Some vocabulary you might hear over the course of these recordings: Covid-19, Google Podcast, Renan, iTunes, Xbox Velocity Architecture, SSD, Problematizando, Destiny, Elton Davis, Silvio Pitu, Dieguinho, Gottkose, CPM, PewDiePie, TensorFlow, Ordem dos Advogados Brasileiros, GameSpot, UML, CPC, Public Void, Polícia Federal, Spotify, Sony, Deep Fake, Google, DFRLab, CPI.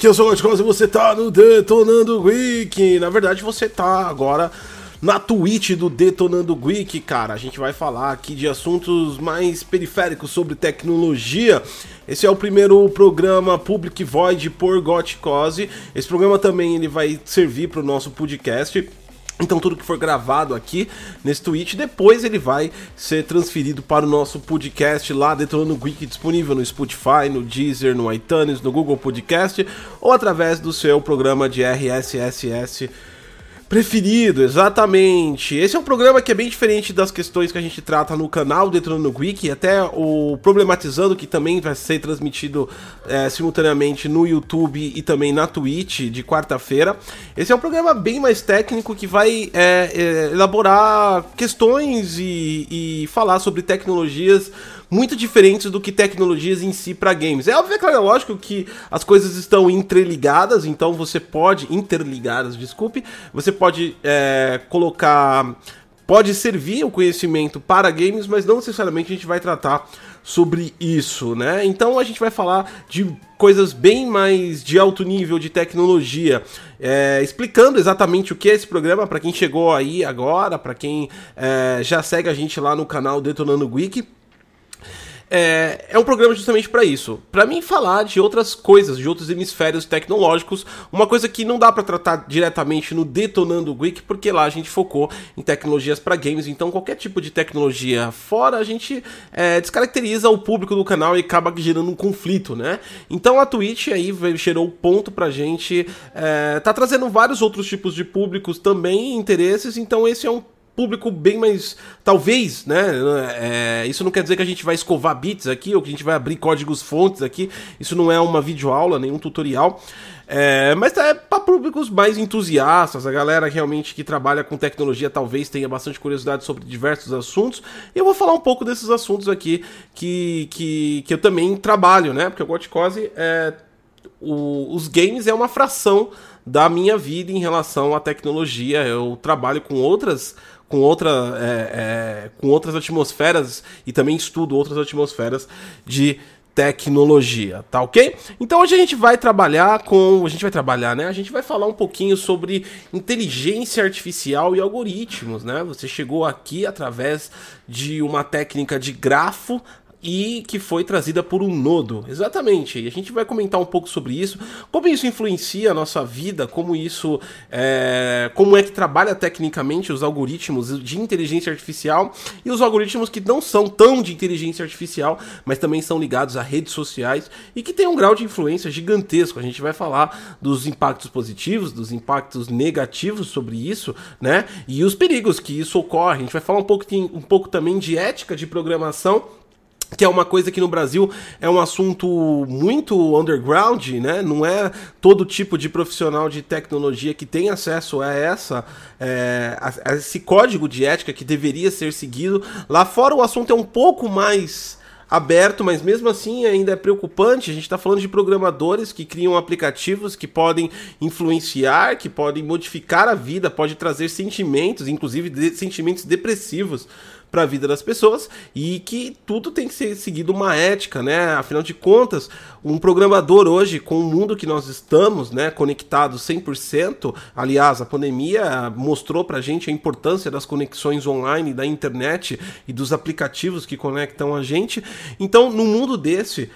Geek, eu sou o Gottkose e você tá no Detonando Week. Na verdade, você tá agora na Twitch do Detonando Week, cara. A gente vai falar aqui de assuntos mais periféricos sobre tecnologia. Esse é o primeiro programa Public Void por Gottkose. Esse programa também ele vai servir para o nosso podcast. Então tudo que for gravado aqui nesse tweet, depois ele vai ser transferido para o nosso podcast lá, Detonando Geek, disponível no Spotify, no Deezer, no iTunes, no Google Podcast ou através do seu programa de RSS preferido, exatamente. Esse é um programa que é bem diferente das questões que a gente trata no canal Detonando Geek e até o Problematizando, que também vai ser transmitido simultaneamente no YouTube e também na Twitch de quarta-feira. Esse é um programa bem mais técnico que vai elaborar questões e falar sobre tecnologias muito diferentes do que tecnologias em si para games. É óbvio, é claro, é lógico que as coisas estão interligadas, então você pode... Você pode pode servir o conhecimento para games, mas não necessariamente a gente vai tratar sobre isso, né? Então a gente vai falar de coisas bem mais de alto nível de tecnologia, explicando exatamente o que é esse programa para quem chegou aí agora, para quem já segue a gente lá no canal Detonando Geek. É um programa justamente para isso, para mim falar de outras coisas, de outros hemisférios tecnológicos, uma coisa que não dá para tratar diretamente no Detonando Geek, porque lá a gente focou em tecnologias para games, então qualquer tipo de tecnologia fora a gente descaracteriza o público do canal e acaba gerando um conflito, né? Então a Twitch aí gerou um ponto pra gente, tá trazendo vários outros tipos de públicos também, interesses, então esse é um público bem mais, talvez, né, isso não quer dizer que a gente vai escovar bits aqui, ou que a gente vai abrir códigos fontes aqui, isso não é uma videoaula, nenhum tutorial, mas é para públicos mais entusiastas, a galera realmente que trabalha com tecnologia talvez tenha bastante curiosidade sobre diversos assuntos, e eu vou falar um pouco desses assuntos aqui, que eu também trabalho, né, porque o Gottkose, os games é uma fração da minha vida em relação à tecnologia, eu trabalho com outras atmosferas e também estudo outras atmosferas de tecnologia, tá ok? Então hoje a gente vai falar um pouquinho sobre inteligência artificial e algoritmos, né? Você chegou aqui através de uma técnica de grafo e que foi trazida por um nodo, exatamente, e a gente vai comentar um pouco sobre isso, como isso influencia a nossa vida, como é que trabalha tecnicamente os algoritmos de inteligência artificial e os algoritmos que não são tão de inteligência artificial, mas também são ligados a redes sociais e que tem um grau de influência gigantesco. A gente vai falar dos impactos positivos, dos impactos negativos sobre isso, né, e os perigos que isso ocorre. A gente vai falar um pouco também de ética de programação, que é uma coisa que no Brasil é um assunto muito underground, né? Não é todo tipo de profissional de tecnologia que tem acesso a esse código de ética que deveria ser seguido. Lá fora o assunto é um pouco mais aberto, mas mesmo assim ainda é preocupante. A gente está falando de programadores que criam aplicativos que podem influenciar, que podem modificar a vida, pode trazer sentimentos, inclusive sentimentos depressivos para a vida das pessoas, e que tudo tem que ser seguido uma ética, né? Afinal de contas, um programador hoje, com o mundo que nós estamos, né, conectado 100%, aliás, a pandemia mostrou pra gente a importância das conexões online, da internet e dos aplicativos que conectam a gente. Então, no mundo desse,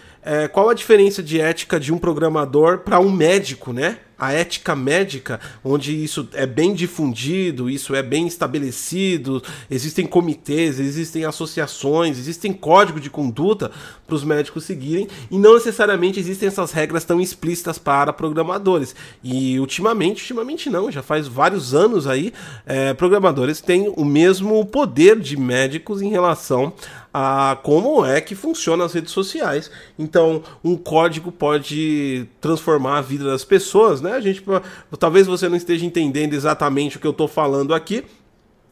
qual a diferença de ética de um programador para um médico, né? A ética médica, onde isso é bem difundido, isso é bem estabelecido, existem comitês, existem associações, existem código de conduta para os médicos seguirem, e não necessariamente existem essas regras tão explícitas para programadores. E ultimamente não, já faz vários anos aí, programadores têm o mesmo poder de médicos em relação a como é que funcionam as redes sociais. Então, um código pode transformar a vida das pessoas, né? Talvez você não esteja entendendo exatamente o que eu estou falando aqui,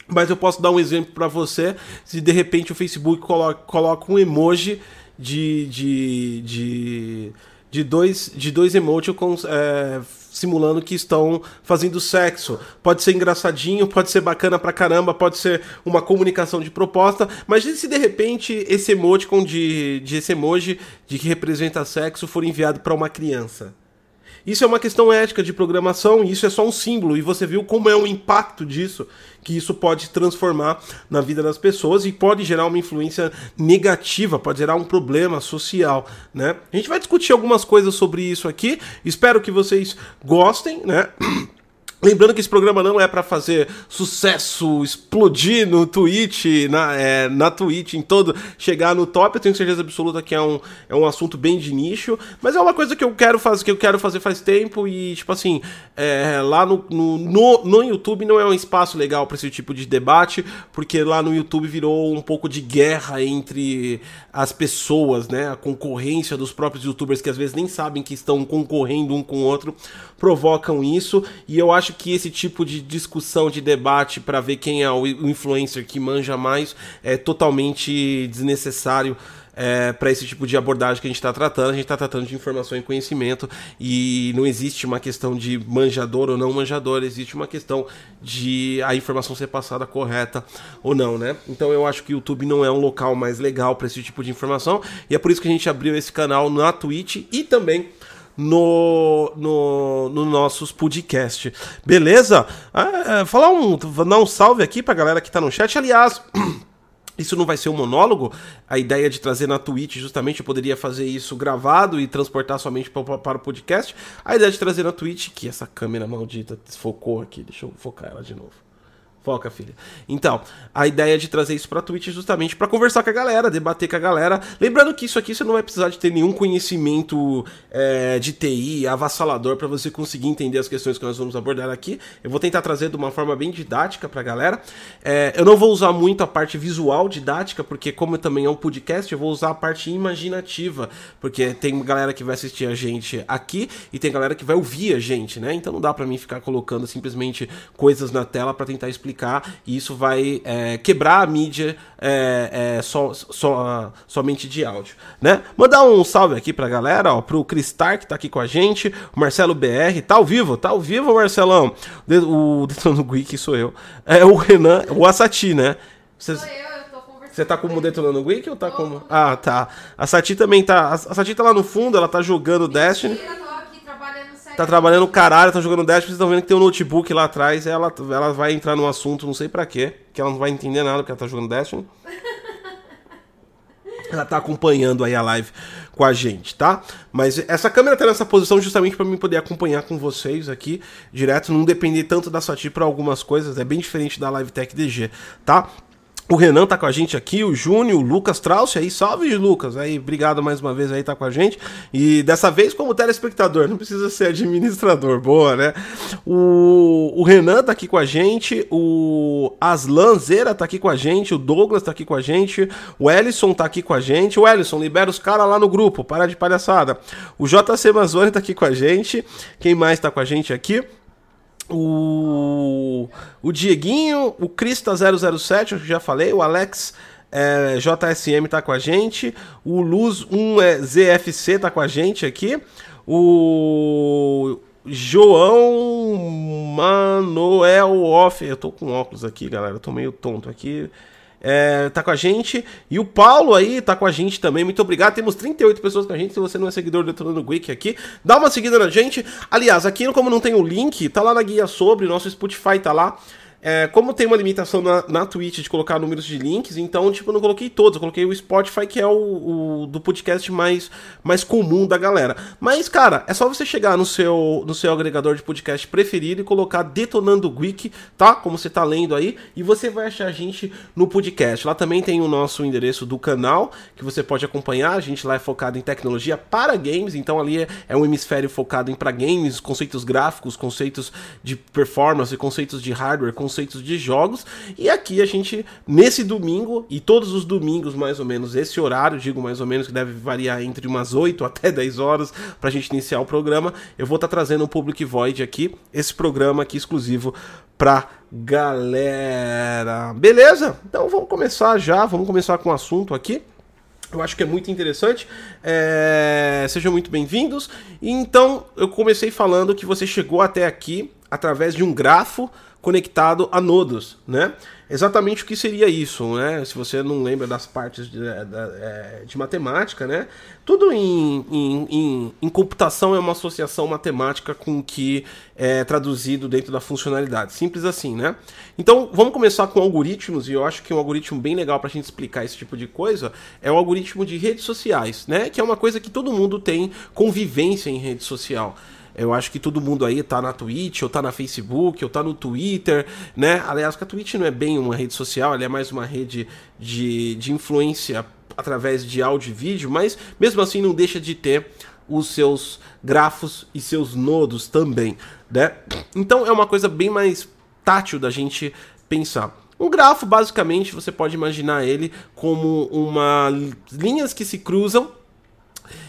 mas eu posso dar um exemplo para você. Se de repente o Facebook coloca um emoji de dois emoticons simulando que estão fazendo sexo. Pode ser engraçadinho, pode ser bacana pra caramba, pode ser uma comunicação de proposta, mas se de repente esse emoji de que representa sexo for enviado pra uma criança. Isso é uma questão ética de programação e isso é só um símbolo. E você viu como é o impacto disso, que isso pode transformar na vida das pessoas e pode gerar uma influência negativa, pode gerar um problema social, né? A gente vai discutir algumas coisas sobre isso aqui. Espero que vocês gostem, né? Lembrando que esse programa não é para fazer sucesso, explodir no Twitch, na Twitch, em todo, chegar no top. Eu tenho certeza absoluta que é um assunto bem de nicho, mas é uma coisa que eu quero fazer faz tempo e, tipo assim, lá no YouTube não é um espaço legal para esse tipo de debate, porque lá no YouTube virou um pouco de guerra entre as pessoas, né? A concorrência dos próprios youtubers, que às vezes nem sabem que estão concorrendo um com o outro, provocam isso, e eu acho que esse tipo de discussão, de debate para ver quem é o influencer que manja mais é totalmente desnecessário para esse tipo de abordagem que a gente está tratando. A gente está tratando de informação e conhecimento e não existe uma questão de manjador ou não manjador, existe uma questão de a informação ser passada correta ou não, né? Então eu acho que o YouTube não é um local mais legal para esse tipo de informação e é por isso que a gente abriu esse canal na Twitch e também no nossos podcast, beleza? Dar um salve aqui pra galera que tá no chat, aliás. Isso não vai ser um monólogo, a ideia de trazer na Twitch, justamente eu poderia fazer isso gravado e transportar somente para o podcast, a ideia de trazer na Twitch, que essa câmera maldita desfocou aqui, deixa eu focar ela de novo. Foca, filha. Então, a ideia de trazer isso pra Twitch é justamente pra conversar com a galera, debater com a galera. Lembrando que isso aqui você não vai precisar de ter nenhum conhecimento de TI avassalador pra você conseguir entender as questões que nós vamos abordar aqui. Eu vou tentar trazer de uma forma bem didática pra galera. Eu não vou usar muito a parte visual didática, porque como também é um podcast, eu vou usar a parte imaginativa, porque tem galera que vai assistir a gente aqui e tem galera que vai ouvir a gente, né? Então não dá pra mim ficar colocando simplesmente coisas na tela pra tentar explicar. E isso vai quebrar a mídia somente de áudio, né? Mandar um salve aqui pra galera, ó, pro Cristar que tá aqui com a gente, o Marcelo BR, tá ao vivo, Marcelão. O Detonando Week sou eu, é o Renan, o Asati, né? Você tá como Detonando Week ou tá como... Ah, tá. A Asati também tá, a Asati tá lá no fundo, ela tá jogando Destiny. Tá trabalhando caralho, tá jogando Destiny, vocês estão vendo que tem um notebook lá atrás, ela vai entrar no assunto, não sei pra quê, que ela não vai entender nada porque ela tá jogando Destiny. Ela tá acompanhando aí a live com a gente, tá? Mas essa câmera tá nessa posição justamente pra mim poder acompanhar com vocês aqui, direto, não depender tanto da Sati pra algumas coisas, é bem diferente da LiveTech DG, tá? O Renan tá com a gente aqui, o Júnior, o Lucas Trauce aí, salve Lucas, aí, obrigado mais uma vez aí, tá com a gente, e dessa vez como telespectador, não precisa ser administrador, boa, né? O Renan tá aqui com a gente, o Aslan Zera tá aqui com a gente, o Douglas tá aqui com a gente, o Ellison tá aqui com a gente, o Ellison, libera os caras lá no grupo, para de palhaçada, o JC Mazzoni tá aqui com a gente, quem mais tá com a gente aqui? O Dieguinho, o Crista007, eu já falei, o Alex JSM tá com a gente, o Luz1ZFC tá com a gente aqui, o João Manuel Off, eu tô com óculos aqui, galera, eu tô meio tonto aqui. Tá com a gente, e o Paulo aí tá com a gente também, muito obrigado, temos 38 pessoas com a gente, se você não é seguidor do Detonando Geek aqui, dá uma seguida na gente, aliás, aqui como não tem o link, tá lá na guia sobre, nosso Spotify tá lá, como tem uma limitação na Twitch de colocar números de links, então tipo, eu não coloquei todos, eu coloquei o Spotify que é o do podcast mais comum da galera, mas cara, é só você chegar no seu agregador de podcast preferido e colocar Detonando Geek, tá? Como você tá lendo aí, e você vai achar a gente no podcast, lá também tem o nosso endereço do canal, que você pode acompanhar, a gente lá é focado em tecnologia para games, então ali é um hemisfério focado em para games, conceitos gráficos, conceitos de performance, conceitos de hardware, conceitos de jogos, e aqui a gente, nesse domingo, e todos os domingos mais ou menos, esse horário, digo mais ou menos, que deve variar entre umas 8 até 10 horas, pra gente iniciar o programa, eu vou estar trazendo o Public Void aqui, esse programa aqui exclusivo pra galera, beleza? Então vamos começar com o assunto aqui, eu acho que é muito interessante, sejam muito bem-vindos, então eu comecei falando que você chegou até aqui, através de um grafo conectado a nodos, né? Exatamente o que seria isso, né? Se você não lembra das partes de matemática, né? Tudo em computação é uma associação matemática com o que é traduzido dentro da funcionalidade. Simples assim, né? Então, vamos começar com algoritmos, e eu acho que um algoritmo bem legal para a gente explicar esse tipo de coisa é o algoritmo de redes sociais, né? Que é uma coisa que todo mundo tem convivência em rede social. Eu acho que todo mundo aí tá na Twitch, ou tá na Facebook, ou tá no Twitter, né? Aliás, que a Twitch não é bem uma rede social, ela é mais uma rede de influência através de áudio e vídeo, mas mesmo assim não deixa de ter os seus grafos e seus nodos também, né? Então é uma coisa bem mais tátil da gente pensar. Um grafo, basicamente, você pode imaginar ele como linhas que se cruzam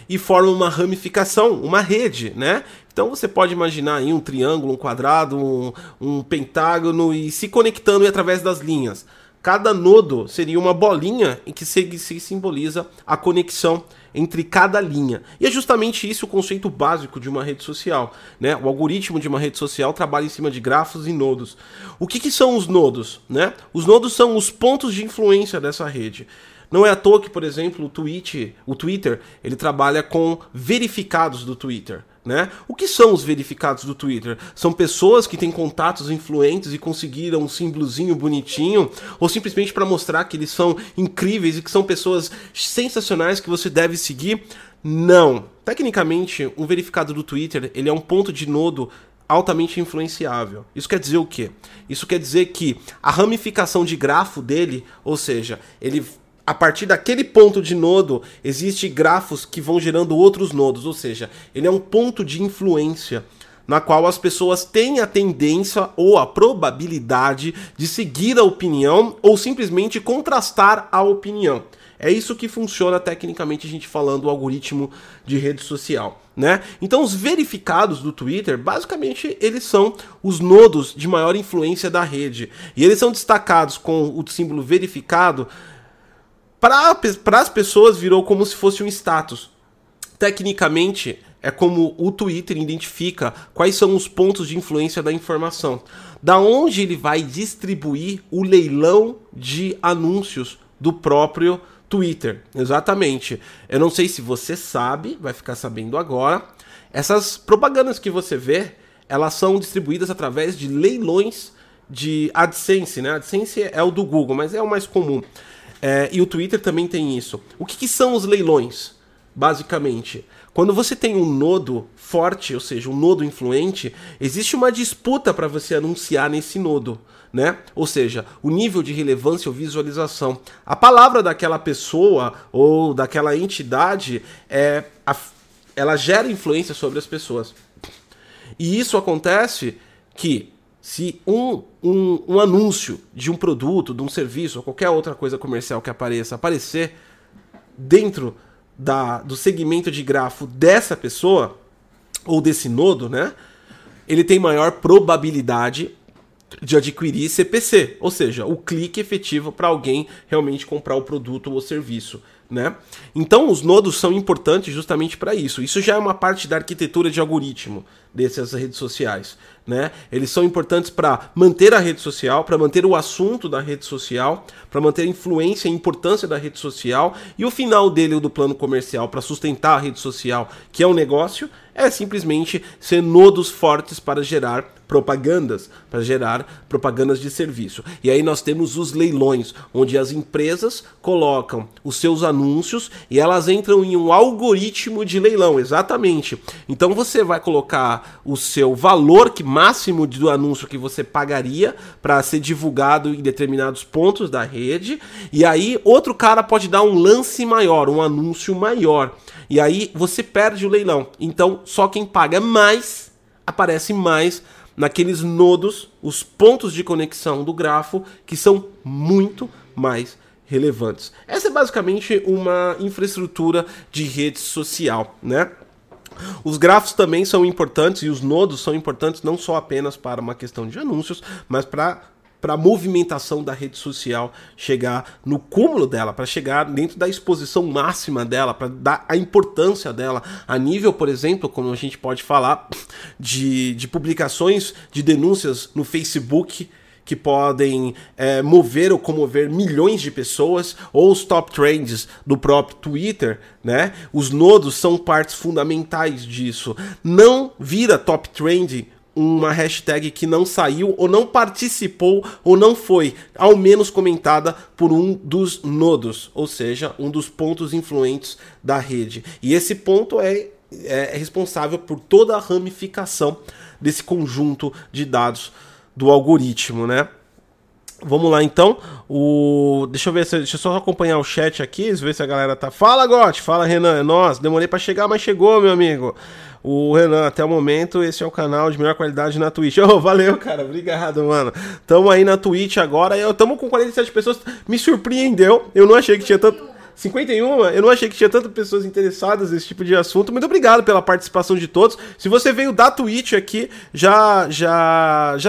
e formam uma ramificação, uma rede, né? Então você pode imaginar aí um triângulo, um quadrado, um pentágono e se conectando através das linhas. Cada nodo seria uma bolinha em que se simboliza a conexão entre cada linha. E é justamente isso o conceito básico de uma rede social, né? O algoritmo de uma rede social trabalha em cima de grafos e nodos. O que são os nodos, né? Os nodos são os pontos de influência dessa rede. Não é à toa que, por exemplo, o Twitter, ele trabalha com verificados do Twitter, né? O que são os verificados do Twitter? São pessoas que têm contatos influentes e conseguiram um símbolozinho bonitinho, ou simplesmente para mostrar que eles são incríveis e que são pessoas sensacionais que você deve seguir? Não. Tecnicamente, um verificado do Twitter, ele é um ponto de nodo altamente influenciável. Isso quer dizer o quê? Isso quer dizer que a ramificação de grafo dele, ou seja, ele... A partir daquele ponto de nodo, existem grafos que vão gerando outros nodos, ou seja, ele é um ponto de influência na qual as pessoas têm a tendência ou a probabilidade de seguir a opinião ou simplesmente contrastar a opinião. É isso que funciona tecnicamente a gente falando o algoritmo de rede social, né? Então os verificados do Twitter, basicamente eles são os nodos de maior influência da rede e eles são destacados com o símbolo verificado. Para as pessoas virou como se fosse um status. Tecnicamente, é como o Twitter identifica quais são os pontos de influência da informação. Da onde ele vai distribuir o leilão de anúncios do próprio Twitter. Exatamente. Eu não sei se você sabe, vai ficar sabendo agora. Essas propagandas que você vê, elas são distribuídas através de leilões de AdSense, né? AdSense é o do Google, mas é o mais comum. E o Twitter também tem isso. O que são os leilões, basicamente? Quando você tem um nodo forte, ou seja, um nodo influente, existe uma disputa para você anunciar nesse nodo, né? Ou seja, o nível de relevância ou visualização. A palavra daquela pessoa ou daquela entidade, ela gera influência sobre as pessoas. E isso acontece que... Se um anúncio de um produto, de um serviço ou qualquer outra coisa comercial que aparecer dentro do segmento de grafo dessa pessoa ou desse nodo, né, ele tem maior probabilidade de adquirir CPC, ou seja, o clique efetivo para alguém realmente comprar o produto ou o serviço, né? Então os nodos são importantes justamente para isso. Isso já é uma parte da arquitetura de algoritmo dessas redes sociais, né? Eles são importantes para manter a rede social, para manter o assunto da rede social, para manter a influência e a importância da rede social, e o final dele, o do plano comercial, para sustentar a rede social, que é um negócio, é simplesmente ser nodos fortes para gerar propagandas, de serviço. E aí nós temos os leilões, onde as empresas colocam os seus anúncios e elas entram em um algoritmo de leilão, exatamente. Então você vai colocar o seu valor que máximo do anúncio que você pagaria para ser divulgado em determinados pontos da rede, e aí outro cara pode dar um lance maior, um anúncio maior, e aí você perde o leilão. Então só quem paga mais aparece mais naqueles nodos, os pontos de conexão do grafo, que são muito mais relevantes. Essa é basicamente uma infraestrutura de rede social, né? Os grafos também são importantes e os nodos são importantes não só apenas para uma questão de anúncios, mas para para a movimentação da rede social chegar no cúmulo dela, para chegar dentro da exposição máxima dela, para dar a importância dela a nível, por exemplo, como a gente pode falar, de publicações de denúncias no Facebook, que podem mover ou comover milhões de pessoas, ou os top trends do próprio Twitter, né? Os nodos são partes fundamentais disso. Não vira top trend uma hashtag que não saiu, ou não participou, ou não foi, ao menos comentada por um dos nodos, ou seja, um dos pontos influentes da rede. E esse ponto é responsável por toda a ramificação desse conjunto de dados do algoritmo, né? Vamos lá, então. Deixa eu só acompanhar o chat aqui, ver se a galera tá... Fala, Gotti! Fala, Renan! É nóis! Demorei pra chegar, mas chegou, meu amigo! O Renan, até o momento, esse é o canal de melhor qualidade na Twitch. Oh, valeu, cara! Obrigado, mano! Tamo aí na Twitch agora. Tamo com 47 pessoas. Me surpreendeu. Eu não achei que tinha tanto... 51, eu não achei que tinha tantas pessoas interessadas nesse tipo de assunto. Muito obrigado pela participação de todos. Se você veio da Twitch aqui, já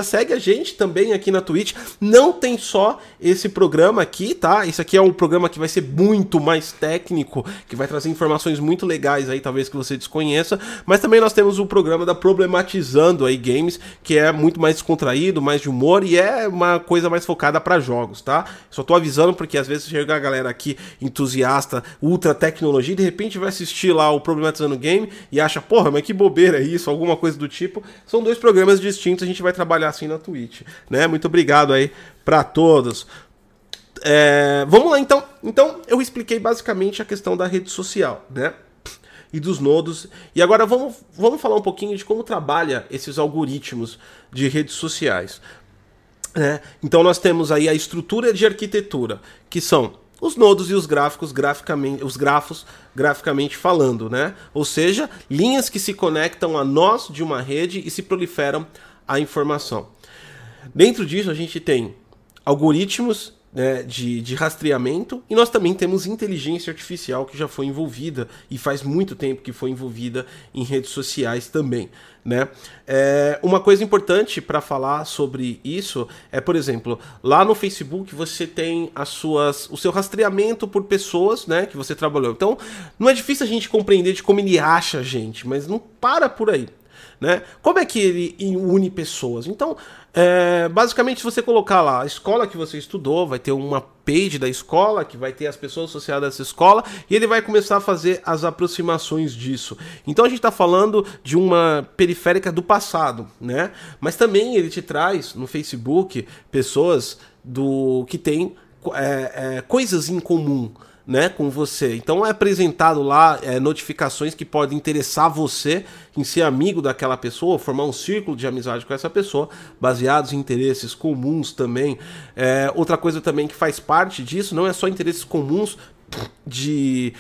segue a gente também aqui na Twitch. Não tem só esse programa aqui, tá? Isso aqui é um programa que vai ser muito mais técnico, que vai trazer informações muito legais aí, talvez que você desconheça. Mas também nós temos o programa da Problematizando aí Games, que é muito mais descontraído, mais de humor, e é uma coisa mais focada pra jogos, tá? Só tô avisando porque às vezes chega a galera aqui entusiasmada, ultra tecnologia, de repente vai assistir lá o Problematizando Game e acha, porra, mas que bobeira é isso, alguma coisa do tipo. São dois programas distintos, a gente vai trabalhar assim na Twitch, né? Muito obrigado aí pra todos. Vamos lá, então. Então, eu expliquei basicamente a questão da rede social, né? E dos nodos. E agora vamos falar um pouquinho de como trabalha esses algoritmos de redes sociais, né? Então, nós temos aí a estrutura de arquitetura, que são os nodos e os gráficos, graficamente falando, né? Ou seja, linhas que se conectam a nós de uma rede e se proliferam a informação. Dentro disso, a gente tem algoritmos, né, de rastreamento, e nós também temos inteligência artificial, que já foi envolvida, e faz muito tempo que foi envolvida em redes sociais também, né? Uma coisa importante para falar sobre isso é, por exemplo, lá no Facebook você tem o seu rastreamento por pessoas, né, que você trabalhou. Então, não é difícil a gente compreender de como ele acha a gente, mas não para por aí, né? Como é que ele une pessoas? Então, basicamente, se você colocar lá a escola que você estudou, vai ter uma page da escola que vai ter as pessoas associadas a essa escola, e ele vai começar a fazer as aproximações disso. Então a gente está falando de uma periférica do passado, né? Mas também ele te traz no Facebook pessoas que têm coisas em comum, né, com você. Então é apresentado lá notificações que podem interessar você em ser amigo daquela pessoa, formar um círculo de amizade com essa pessoa, baseados em interesses comuns também. Outra coisa também que faz parte disso, não é só interesses comuns de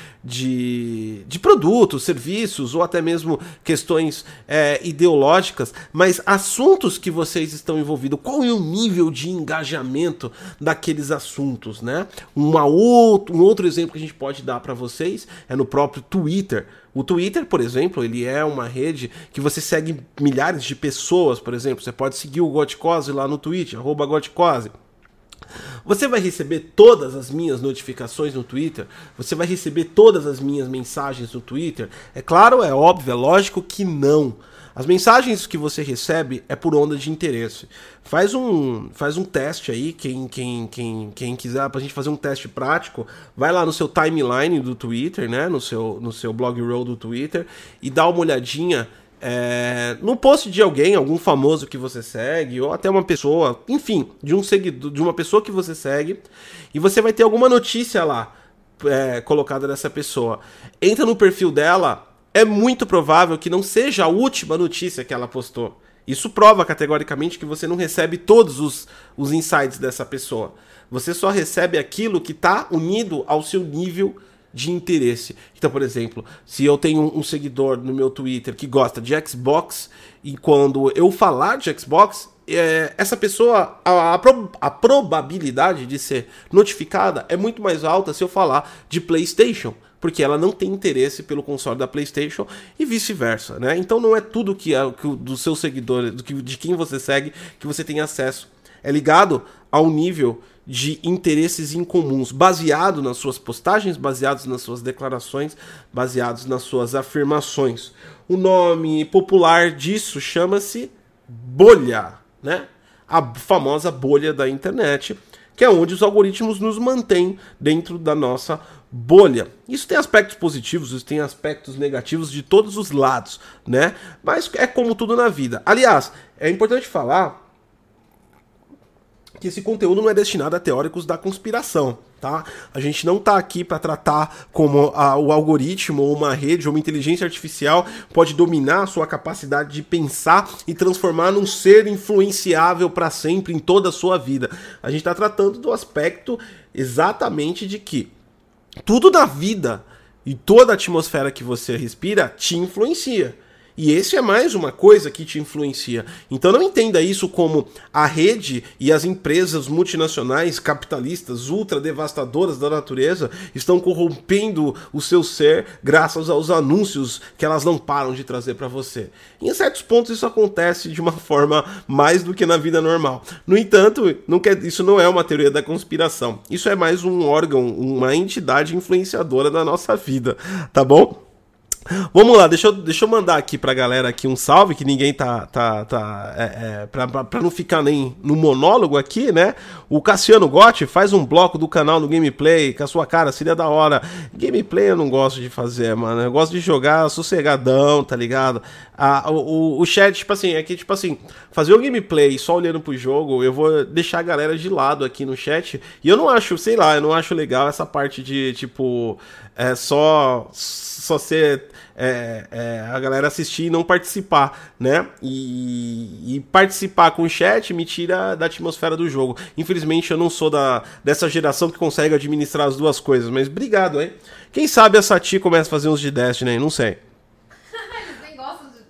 produtos, serviços ou até mesmo questões ideológicas, mas assuntos que vocês estão envolvidos. Qual é o nível de engajamento daqueles assuntos, né? Um outro exemplo que a gente pode dar para vocês é no próprio Twitter. O Twitter, por exemplo, ele é uma rede que você segue milhares de pessoas, por exemplo. Você pode seguir o Gottkose lá no Twitter, @Gottkose. Você vai receber todas as minhas notificações no Twitter? Você vai receber todas as minhas mensagens no Twitter? É claro, é óbvio, é lógico que não. As mensagens que você recebe é por onda de interesse. Faz um teste aí, quem quiser, pra gente fazer um teste prático, vai lá no seu timeline do Twitter, né? No seu blog roll do Twitter, e dá uma olhadinha no post de alguém, algum famoso que você segue, ou até uma pessoa, enfim, de uma pessoa que você segue, e você vai ter alguma notícia lá colocada dessa pessoa. Entra no perfil dela, é muito provável que não seja a última notícia que ela postou. Isso prova categoricamente que você não recebe todos os insights dessa pessoa. Você só recebe aquilo que está unido ao seu nível de interesse. Então, por exemplo, se eu tenho um seguidor no meu Twitter que gosta de Xbox, e quando eu falar de Xbox, essa pessoa, a probabilidade de ser notificada é muito mais alta se eu falar de PlayStation, porque ela não tem interesse pelo console da PlayStation, e vice-versa, né? Então não é tudo que do seu seguidor, de quem você segue, que você tem acesso. é ligado ao nível de interesses incomuns, baseado nas suas postagens, baseados nas suas declarações, baseados nas suas afirmações. O nome popular disso chama-se bolha, né? A famosa bolha da internet, que é onde os algoritmos nos mantêm dentro da nossa bolha. Isso tem aspectos positivos, isso tem aspectos negativos de todos os lados, né? Mas é como tudo na vida. Aliás, é importante falar que esse conteúdo não é destinado a teóricos da conspiração, tá? A gente não tá aqui para tratar como o algoritmo, ou uma rede, ou uma inteligência artificial pode dominar a sua capacidade de pensar e transformar num ser influenciável para sempre em toda a sua vida. A gente tá tratando do aspecto exatamente de que tudo na vida e toda a atmosfera que você respira te influencia. E esse é mais uma coisa que te influencia. Então não entenda isso como a rede e as empresas multinacionais, capitalistas, ultra devastadoras da natureza estão corrompendo o seu ser graças aos anúncios que elas não param de trazer para você. Em certos pontos isso acontece de uma forma mais do que na vida normal. No entanto, isso não é uma teoria da conspiração. Isso é mais um órgão, uma entidade influenciadora da nossa vida, tá bom? Vamos lá, deixa eu mandar aqui pra galera aqui um salve, que ninguém pra não ficar nem no monólogo aqui, né? O Cassiano Gotti faz um bloco do canal no Gameplay, com a sua cara, seria da hora. Gameplay eu não gosto de fazer, mano, eu gosto de jogar sossegadão, tá ligado? O chat, tipo assim, é que, tipo assim, fazer o gameplay só olhando pro jogo, eu vou deixar a galera de lado aqui no chat, e eu não acho, sei lá, eu não acho legal essa parte de, tipo, só ser... a galera assistir e não participar, né? E participar com o chat me tira da atmosfera do jogo. Infelizmente eu não sou dessa geração que consegue administrar as duas coisas, mas obrigado, hein? Quem sabe a Asati começa a fazer uns de Destiny, né? Não sei.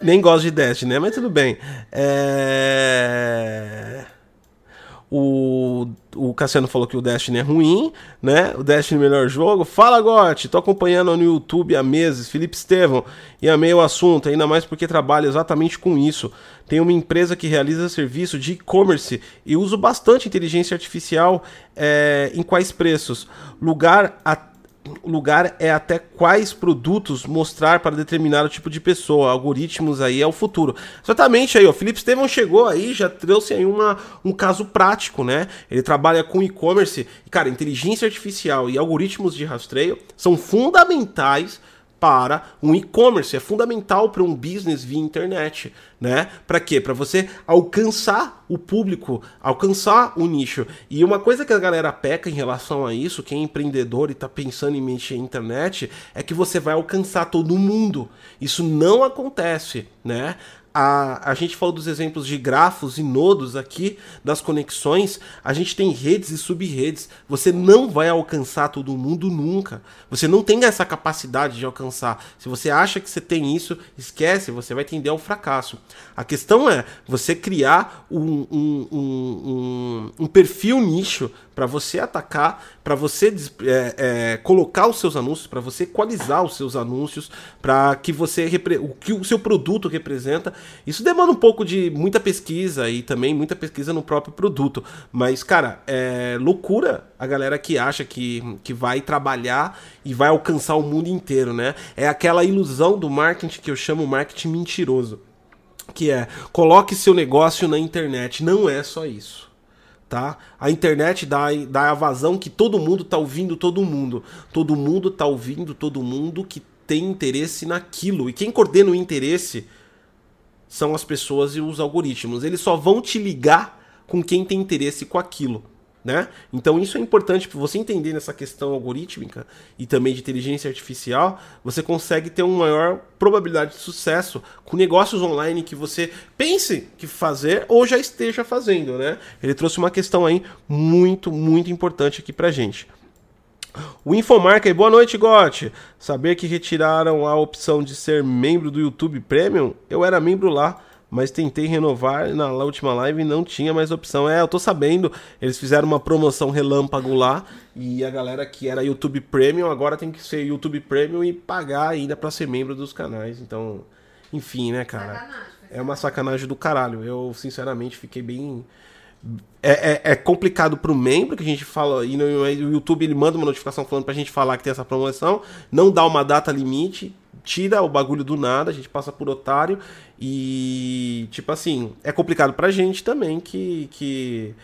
Nem gosto de Destiny, né? Mas tudo bem. O Cassiano falou que o Destiny é ruim, né? O Destiny é o melhor jogo. Fala, Gotti! Tô acompanhando no YouTube há meses. Felipe Estevão. E amei o assunto, ainda mais porque trabalho exatamente com isso. Tenho uma empresa que realiza serviço de e-commerce e uso bastante inteligência artificial em quais preços. Lugar é até quais produtos mostrar para determinado tipo de pessoa. Algoritmos aí é o futuro. Exatamente aí, ó. Felipe Estevão chegou aí, já trouxe aí um caso prático, né? Ele trabalha com e-commerce. Cara, inteligência artificial e algoritmos de rastreio são fundamentais para um e-commerce. É fundamental para um business via internet, né? Para quê? Para você alcançar o público, alcançar o nicho. E uma coisa que a galera peca em relação a isso, quem é empreendedor e tá pensando em mexer na internet, é que você vai alcançar todo mundo. Isso não acontece, né? A gente falou dos exemplos de grafos e nodos aqui, das conexões. A gente tem redes e sub-redes. Você não vai alcançar todo mundo nunca. Você não tem essa capacidade de alcançar. Se você acha que você tem isso, esquece, você vai tender ao fracasso. A questão é você criar um perfil nicho para você atacar, para você colocar os seus anúncios, para você equalizar os seus anúncios, para que que o seu produto representa. Isso demanda um pouco de muita pesquisa e também muita pesquisa no próprio produto. Mas, cara, é loucura a galera que acha que vai trabalhar e vai alcançar o mundo inteiro, né? É aquela ilusão do marketing que eu chamo marketing mentiroso, que é, coloque seu negócio na internet. Não é só isso, tá? A internet dá a vazão que todo mundo tá ouvindo todo mundo. Todo mundo tá ouvindo todo mundo que tem interesse naquilo. E quem coordena o interesse são as pessoas e os algoritmos. Eles só vão te ligar com quem tem interesse com aquilo, né? Então isso é importante para você entender nessa questão algorítmica e também de inteligência artificial. Você consegue ter uma maior probabilidade de sucesso com negócios online que você pense que fazer ou já esteja fazendo, né? Ele trouxe uma questão aí muito, muito importante aqui pra gente. O Infomarca aí, boa noite, Gotti. Saber que retiraram a opção de ser membro do YouTube Premium? Eu era membro lá, mas tentei renovar na última live e não tinha mais opção. Eu tô sabendo, eles fizeram uma promoção relâmpago lá e a galera que era YouTube Premium agora tem que ser YouTube Premium e pagar ainda pra ser membro dos canais. Então, enfim, né, cara? É uma sacanagem do caralho. Eu, sinceramente, fiquei bem... É complicado para o membro, que a gente fala, e o YouTube ele manda uma notificação falando para a gente falar que tem essa promoção, não dá uma data limite, tira o bagulho do nada, a gente passa por otário, e tipo assim, é complicado para a gente também, que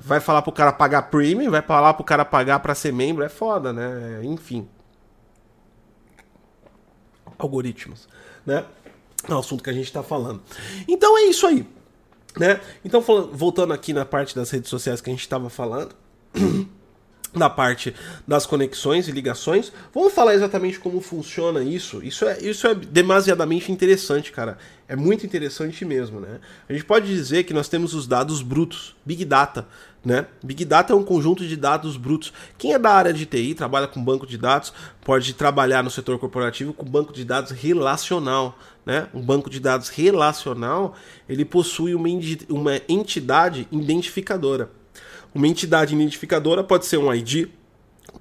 vai falar pro cara pagar premium, vai falar pro cara pagar para ser membro, é foda, né? Enfim. Algoritmos, né? É o assunto que a gente está falando. Então é isso aí. Né? Então, voltando aqui na parte das redes sociais que a gente estava falando, na parte das conexões e ligações, vamos falar exatamente como funciona isso. Isso é demasiadamente interessante, cara. É muito interessante mesmo, né? A gente pode dizer que nós temos os dados brutos, Big Data, né? Big Data é um conjunto de dados brutos. Quem é da área de TI, trabalha com banco de dados, pode trabalhar no setor corporativo com banco de dados relacional, né? Um banco de dados relacional, ele possui uma entidade identificadora. Uma entidade identificadora pode ser um ID,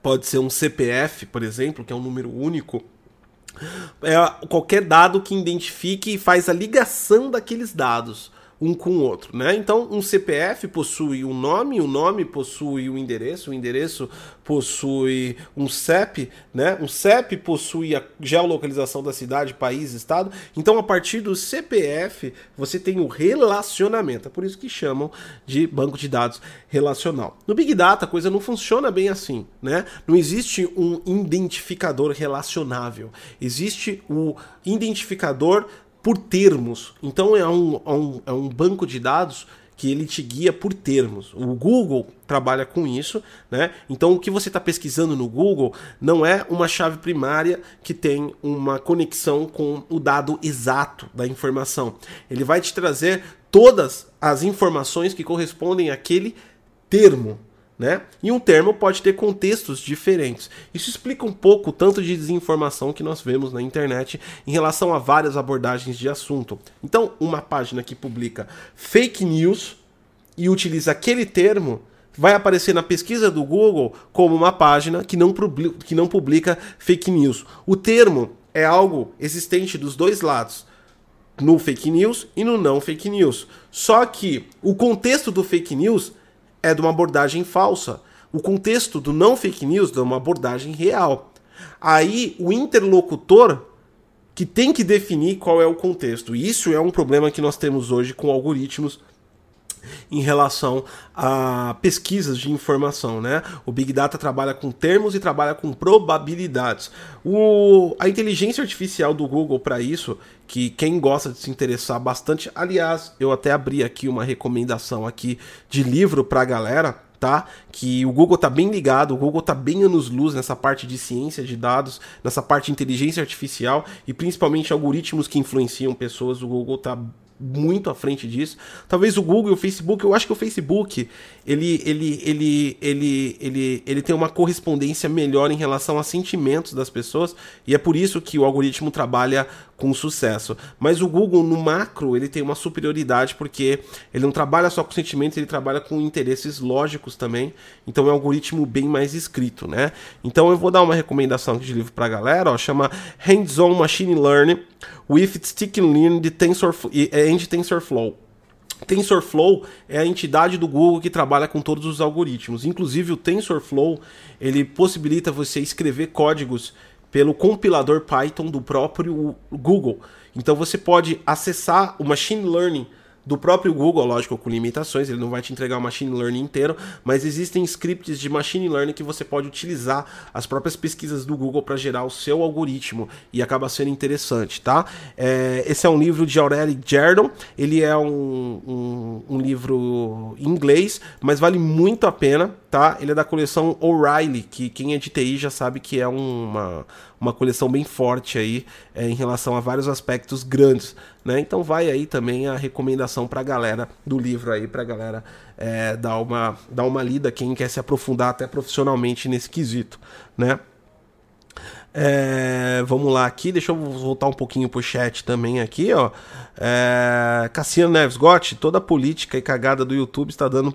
pode ser um CPF, por exemplo, que é um número único. É qualquer dado que identifique e faz a ligação daqueles dados um com o outro, né? Então, um CPF possui um nome, o nome possui um endereço possui um CEP, né? Um CEP possui a geolocalização da cidade, país, estado. Então, a partir do CPF, você tem o relacionamento. É por isso que chamam de banco de dados relacional. No Big Data, a coisa não funciona bem assim, né? Não existe um identificador relacionável. Existe o identificador por termos. Então é um banco de dados que ele te guia por termos. O Google trabalha com isso, né? Então o que você está pesquisando no Google não é uma chave primária que tem uma conexão com o dado exato da informação. Ele vai te trazer todas as informações que correspondem àquele termo, né? E um termo pode ter contextos diferentes. Isso explica um pouco o tanto de desinformação que nós vemos na internet em relação a várias abordagens de assunto. Então, uma página que publica fake news e utiliza aquele termo vai aparecer na pesquisa do Google como uma página que não publica fake news. O termo é algo existente dos dois lados, no fake news e no não fake news. Só que o contexto do fake news é de uma abordagem falsa. O contexto do não fake news é uma abordagem real. Aí o interlocutor que tem que definir qual é o contexto. E isso é um problema que nós temos hoje com algoritmos em relação a pesquisas de informação, né? O Big Data trabalha com termos e trabalha com probabilidades. A inteligência artificial do Google para isso, que quem gosta de se interessar bastante, aliás, eu até abri aqui uma recomendação aqui de livro para a galera, tá? Que o Google tá bem ligado, o Google tá bem anos-luz nessa parte de ciência de dados, nessa parte de inteligência artificial e principalmente algoritmos que influenciam pessoas. O Google tá muito à frente disso. Talvez o Google e o Facebook, eu acho que o Facebook ele tem uma correspondência melhor em relação a sentimentos das pessoas e é por isso que o algoritmo trabalha com sucesso. Mas o Google no macro, ele tem uma superioridade porque ele não trabalha só com sentimentos, ele trabalha com interesses lógicos também. Então é um algoritmo bem mais escrito, né? Então eu vou dar uma recomendação aqui de livro pra galera, ó, chama Hands-on Machine Learning with Sticking Learning and TensorFlow. TensorFlow é a entidade do Google que trabalha com todos os algoritmos. Inclusive o TensorFlow, ele possibilita você escrever códigos pelo compilador Python do próprio Google. Então você pode acessar o machine learning do próprio Google, lógico, com limitações, ele não vai te entregar o machine learning inteiro, mas existem scripts de machine learning que você pode utilizar as próprias pesquisas do Google para gerar o seu algoritmo e acaba sendo interessante, tá? Esse é um livro de Aureli Gerdon, ele é um livro em inglês, mas vale muito a pena, tá? Ele é da coleção O'Reilly, que quem é de TI já sabe que é uma coleção bem forte aí em relação a vários aspectos grandes, né? Então vai aí também a recomendação pra galera do livro aí, pra galera dar uma lida, quem quer se aprofundar até profissionalmente nesse quesito, né? Vamos lá aqui, deixa eu voltar um pouquinho pro chat também aqui, ó. Cassiano Neves, Gotti, toda a política e cagada do YouTube está dando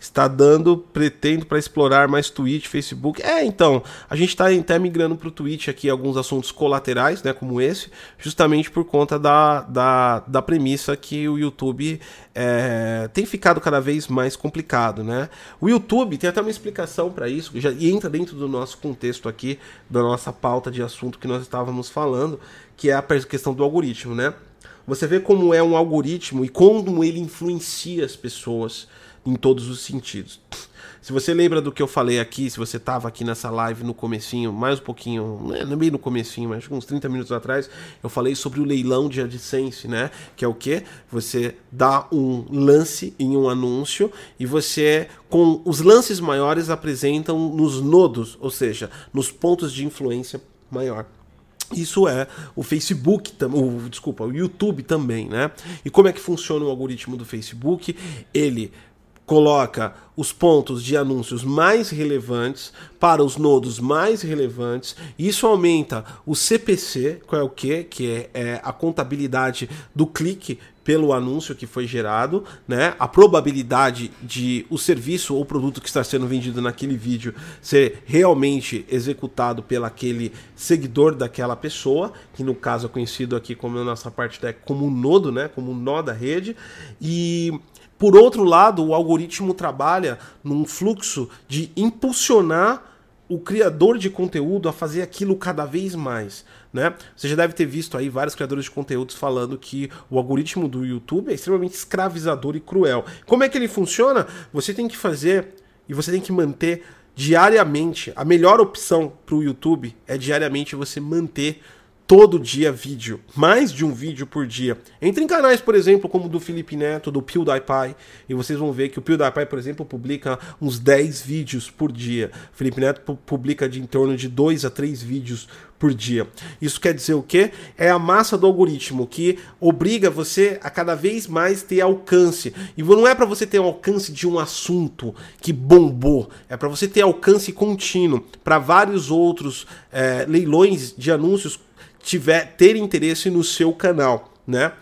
está dando, pretendo, para explorar mais Twitch, Facebook. É, então, a gente está até migrando para o Twitch aqui alguns assuntos colaterais, né, como esse, justamente por conta da premissa que o YouTube tem ficado cada vez mais complicado, né? O YouTube tem até uma explicação para isso, que já entra dentro do nosso contexto aqui, da nossa pauta de assunto que nós estávamos falando, que é a questão do algoritmo, né? Você vê como é um algoritmo e como ele influencia as pessoas em todos os sentidos. Se você lembra do que eu falei aqui, se você estava aqui nessa live no comecinho, mais um pouquinho, não é meio no comecinho, mas uns 30 minutos atrás, eu falei sobre o leilão de AdSense, né? Que é o quê? Você dá um lance em um anúncio e você, com os lances maiores, apresentam nos nodos, ou seja, nos pontos de influência maior. Isso é o Facebook, o YouTube também, né? E como é que funciona o algoritmo do Facebook? Ele coloca os pontos de anúncios mais relevantes para os nodos mais relevantes. Isso aumenta o CPC, qual é o quê? Que é a contabilidade do clique pelo anúncio que foi gerado, né? A probabilidade de o serviço ou produto que está sendo vendido naquele vídeo ser realmente executado pelo aquele seguidor daquela pessoa, que no caso é conhecido aqui como a nossa parte como um nodo, né? Como um nó da rede. E por outro lado, o algoritmo trabalha num fluxo de impulsionar o criador de conteúdo a fazer aquilo cada vez mais, né? Você já deve ter visto aí vários criadores de conteúdos falando que o algoritmo do YouTube é extremamente escravizador e cruel. Como é que ele funciona? Você tem que fazer e você tem que manter diariamente. A melhor opção para o YouTube é diariamente você manter todo dia vídeo, mais de um vídeo por dia. Entre em canais, por exemplo, como o do Felipe Neto, do PewDiePie, e vocês vão ver que o PewDiePie, por exemplo, publica uns 10 vídeos por dia. O Felipe Neto publica de em torno de 2 a 3 vídeos por dia. Isso quer dizer o quê? É a massa do algoritmo que obriga você a cada vez mais ter alcance. E não é para você ter um alcance de um assunto que bombou, é para você ter alcance contínuo para vários outros leilões de anúncios ter interesse no seu canal, né?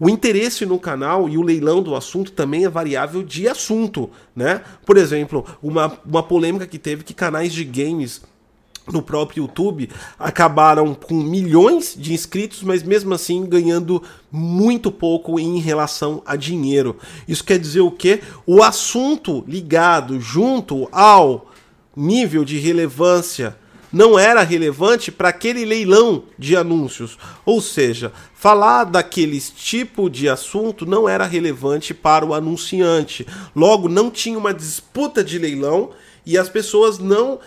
O interesse no canal e o leilão do assunto também é variável de assunto, né? Por exemplo, uma polêmica que teve que canais de games no próprio YouTube acabaram com milhões de inscritos, mas mesmo assim ganhando muito pouco em relação a dinheiro. Isso quer dizer o quê? O assunto ligado junto ao nível de relevância não era relevante para aquele leilão de anúncios. Ou seja, falar daqueles tipo de assunto não era relevante para o anunciante. Logo, não tinha uma disputa de leilão e as pessoas não...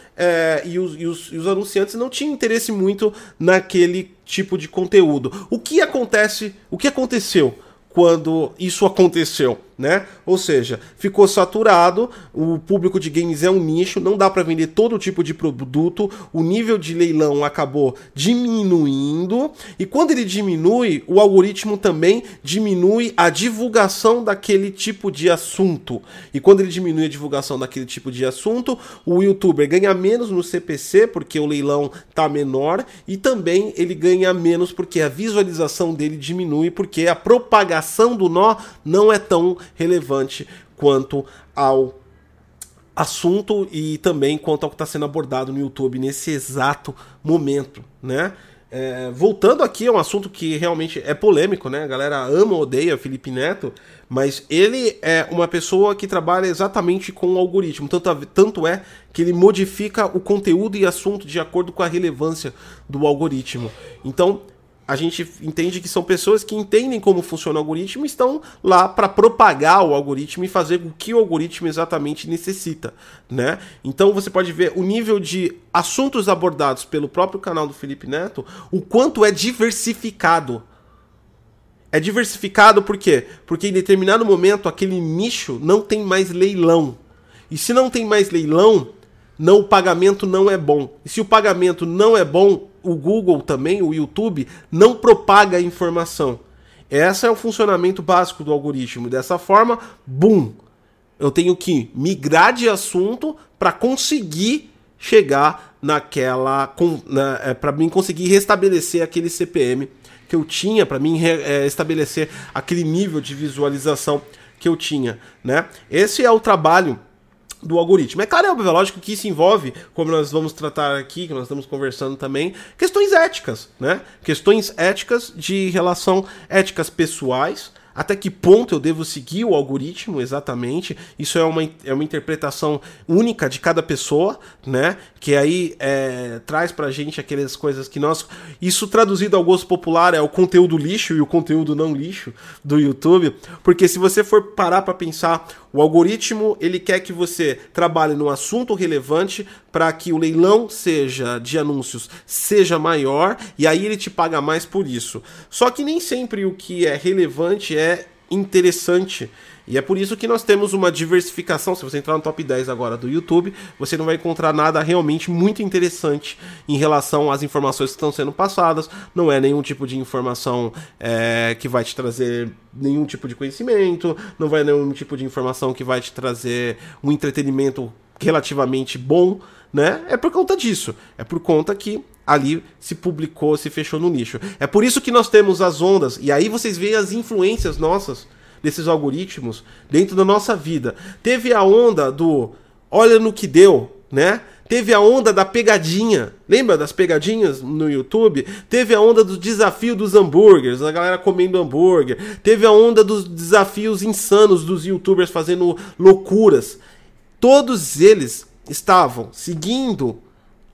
E os anunciantes não tinham interesse muito naquele tipo de conteúdo. O que aconteceu quando isso aconteceu, né? Ou seja, ficou saturado, o público de games é um nicho, não dá para vender todo tipo de produto, o nível de leilão acabou diminuindo, e quando ele diminui, o algoritmo também diminui a divulgação daquele tipo de assunto. E quando ele diminui a divulgação daquele tipo de assunto, o youtuber ganha menos no CPC, porque o leilão tá menor, e também ele ganha menos porque a visualização dele diminui, porque a propagação do nó não é tão relevante quanto ao assunto e também quanto ao que está sendo abordado no YouTube nesse exato momento, né? Voltando aqui a um assunto que realmente é polêmico, né? A galera ama ou odeia Felipe Neto, mas ele é uma pessoa que trabalha exatamente com o algoritmo, tanto é que ele modifica o conteúdo e assunto de acordo com a relevância do algoritmo. Então, a gente entende que são pessoas que entendem como funciona o algoritmo e estão lá para propagar o algoritmo e fazer o que o algoritmo exatamente necessita, né? Então você pode ver o nível de assuntos abordados pelo próprio canal do Felipe Neto, o quanto é diversificado. É diversificado por quê? Porque em determinado momento aquele nicho não tem mais leilão. E se não tem mais leilão, o pagamento não é bom. E se o pagamento não é bom, o Google também, o YouTube, não propaga a informação. Esse é o funcionamento básico do algoritmo. Dessa forma, boom! Eu tenho que migrar de assunto para conseguir chegar para mim conseguir restabelecer aquele CPM que eu tinha, para mim estabelecer aquele nível de visualização que eu tinha, né? Esse é o trabalho do algoritmo. É claro, é lógico que isso envolve, como nós vamos tratar aqui, que nós estamos conversando também, questões éticas, né? Questões éticas de relação, éticas pessoais, até que ponto eu devo seguir o algoritmo exatamente, isso é uma interpretação única de cada pessoa, né? Que aí traz pra gente aquelas coisas que nós... Isso traduzido ao gosto popular é o conteúdo lixo e o conteúdo não lixo do YouTube, porque se você for parar pra pensar, o algoritmo ele quer que você trabalhe num assunto relevante para que o leilão seja de anúncios seja maior, e aí ele te paga mais por isso. Só que nem sempre o que é relevante é interessante. E é por isso que nós temos uma diversificação. Se você entrar no top 10 agora do YouTube, você não vai encontrar nada realmente muito interessante em relação às informações que estão sendo passadas. Não é nenhum tipo de informação que vai te trazer nenhum tipo de conhecimento, não vai nenhum tipo de informação que vai te trazer um entretenimento relativamente bom, né? É por conta disso. É por conta que ali se publicou, se fechou no nicho. É por isso que nós temos as ondas. E aí vocês veem as influências nossas desses algoritmos dentro da nossa vida. Teve a onda do olha no que deu, né? Teve a onda da pegadinha. Lembra das pegadinhas no YouTube? Teve a onda do desafio dos hambúrgueres, a galera comendo hambúrguer. Teve a onda dos desafios insanos dos youtubers fazendo loucuras. Todos eles estavam seguindo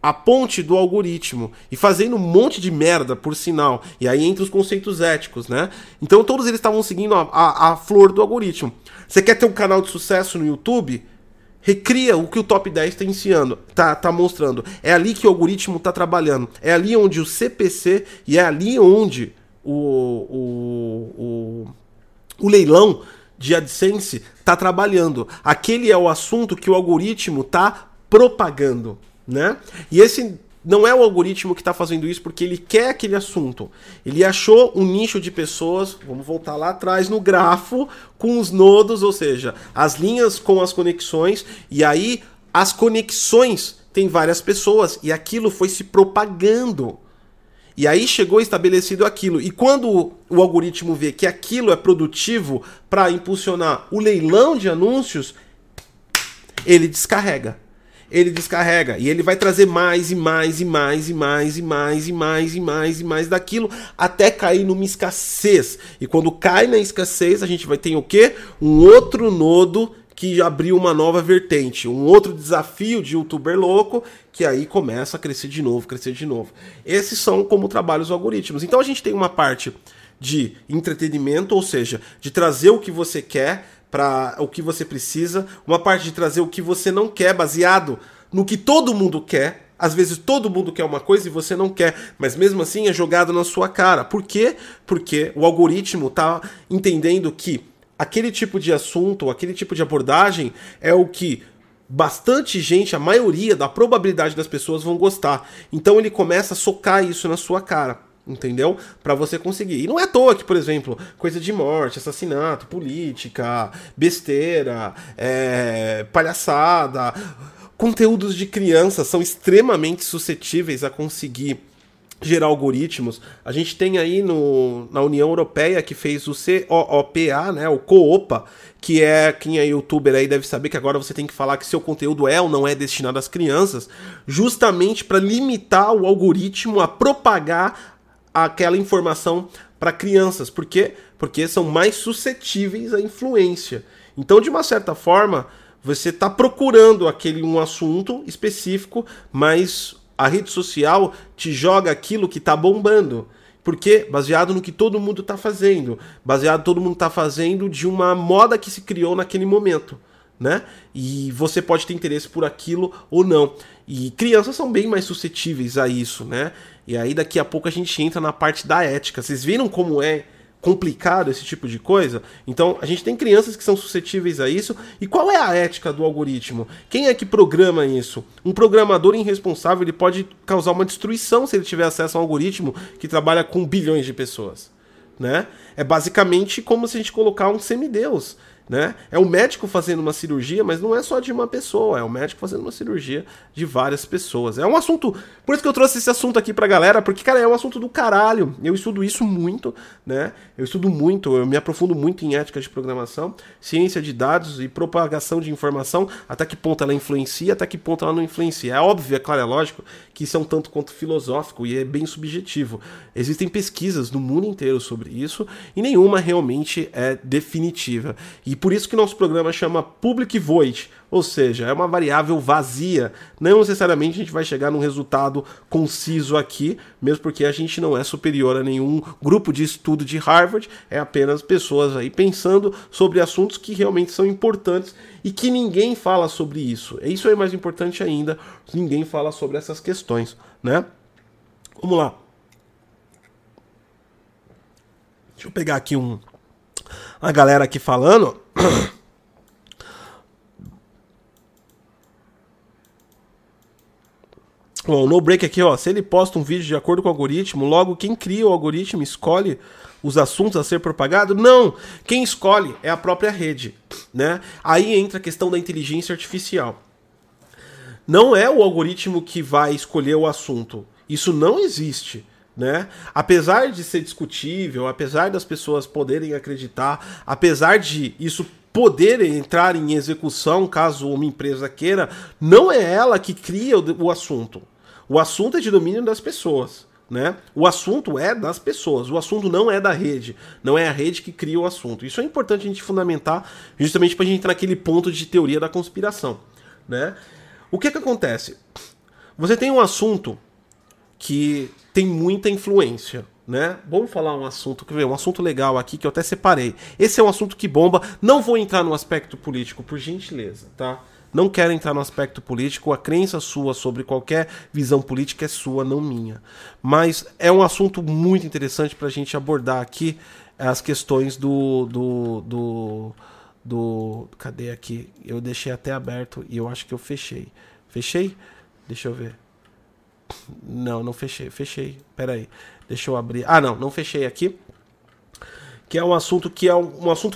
a ponte do algoritmo e fazendo um monte de merda, por sinal. E aí entra os conceitos éticos, né? Então todos eles estavam seguindo a flor do algoritmo. Você quer ter um canal de sucesso no YouTube? Recria o que o top 10 está ensinando, tá mostrando. É ali que o algoritmo está trabalhando. É ali onde o CPC e é ali onde o leilão de AdSense está trabalhando. Aquele é o assunto que o algoritmo está propagando, né? E esse não é o algoritmo que está fazendo isso porque ele quer aquele assunto. Ele achou um nicho de pessoas, vamos voltar lá atrás no grafo, com os nodos, ou seja, as linhas com as conexões, e aí as conexões têm várias pessoas, e aquilo foi se propagando. E aí chegou estabelecido aquilo. E quando o algoritmo vê que aquilo é produtivo para impulsionar o leilão de anúncios, ele descarrega. Ele descarrega e ele vai trazer mais e mais e mais e mais e mais e mais e mais e mais daquilo até cair numa escassez. E quando cai na escassez, a gente vai ter o quê? Um outro nodo que abriu uma nova vertente, um outro desafio de youtuber louco que aí começa a crescer de novo, crescer de novo. Esses são como trabalham os algoritmos. Então a gente tem uma parte de entretenimento, ou seja, de trazer o que você quer para o que você precisa, uma parte de trazer o que você não quer, baseado no que todo mundo quer. Às vezes todo mundo quer uma coisa e você não quer, mas mesmo assim é jogado na sua cara. Por quê? Porque o algoritmo está entendendo que aquele tipo de assunto, aquele tipo de abordagem é o que bastante gente, a maioria da probabilidade das pessoas vão gostar. Então ele começa a socar isso na sua cara. Entendeu? Pra você conseguir. E não é à toa que, por exemplo, coisa de morte, assassinato, política, besteira, palhaçada, conteúdos de criança são extremamente suscetíveis a conseguir gerar algoritmos. A gente tem aí na União Europeia que fez o COPPA, né, o COPPA, que é quem é youtuber aí deve saber que agora você tem que falar que seu conteúdo é ou não é destinado às crianças, justamente para limitar o algoritmo a propagar aquela informação para crianças. Por quê? Porque são mais suscetíveis à influência. Então, de uma certa forma, você está procurando um assunto específico, mas a rede social te joga aquilo que está bombando. Por quê? Baseado no que todo mundo está fazendo. Baseado todo mundo está fazendo de uma moda que se criou naquele momento, né? E você pode ter interesse por aquilo ou não. E crianças são bem mais suscetíveis a isso, né? E aí daqui a pouco a gente entra na parte da ética. Vocês viram como é complicado esse tipo de coisa? Então a gente tem crianças que são suscetíveis a isso. E qual é a ética do algoritmo? Quem é que programa isso? Um programador irresponsável ele pode causar uma destruição se ele tiver acesso a um algoritmo que trabalha com bilhões de pessoas, né? É basicamente como se a gente colocar um semideus né? É um médico fazendo uma cirurgia, mas não é só de uma pessoa, é um médico fazendo uma cirurgia de várias pessoas. É um assunto, por isso que eu trouxe esse assunto aqui pra galera, porque, cara, é um assunto do caralho. Eu estudo isso muito, né? Eu estudo muito, eu me aprofundo muito em ética de programação, ciência de dados e propagação de informação, até que ponto ela influencia, até que ponto ela não influencia. É óbvio, é claro, é lógico que isso é um tanto quanto filosófico e é bem subjetivo. Existem pesquisas no mundo inteiro sobre isso e nenhuma realmente é definitiva. E por isso que nosso programa chama Public Void, ou seja, é uma variável vazia. Não necessariamente a gente vai chegar num resultado conciso aqui, mesmo porque a gente não é superior a nenhum grupo de estudo de Harvard, é apenas pessoas aí pensando sobre assuntos que realmente são importantes e que ninguém fala sobre isso. Isso é mais importante ainda, ninguém fala sobre essas questões, né? Vamos lá. Deixa eu pegar aqui a galera aqui falando. Bom, no break aqui, ó, se ele posta um vídeo de acordo com o algoritmo, logo quem cria o algoritmo escolhe os assuntos a ser propagados? Não! Quem escolhe é a própria rede, né? Aí entra a questão da inteligência artificial. Não é o algoritmo que vai escolher o assunto. Isso não existe, né? Apesar de ser discutível, apesar das pessoas poderem acreditar, apesar de isso poder entrar em execução caso uma empresa queira, não é ela que cria o assunto. O assunto é de domínio das pessoas, né? O assunto é das pessoas, o assunto não é da rede, não é a rede que cria o assunto. Isso é importante a gente fundamentar justamente para a gente entrar naquele ponto de teoria da conspiração, né? O que acontece? Você tem um assunto que tem muita influência, né? Vamos falar um assunto, quer ver? Um assunto legal aqui que eu até separei. Esse é um assunto que bomba. Não vou entrar no aspecto político, por gentileza, tá? Não quero entrar no aspecto político, a crença sua sobre qualquer visão política é sua, não minha. Mas é um assunto muito interessante pra gente abordar aqui as questões do cadê aqui? Eu deixei até aberto e eu acho que eu fechei. Fechei? Deixa eu ver. Não, não fechei. Fechei. Pera aí. Deixa eu abrir. Ah, não. Não fechei aqui. Que é um assunto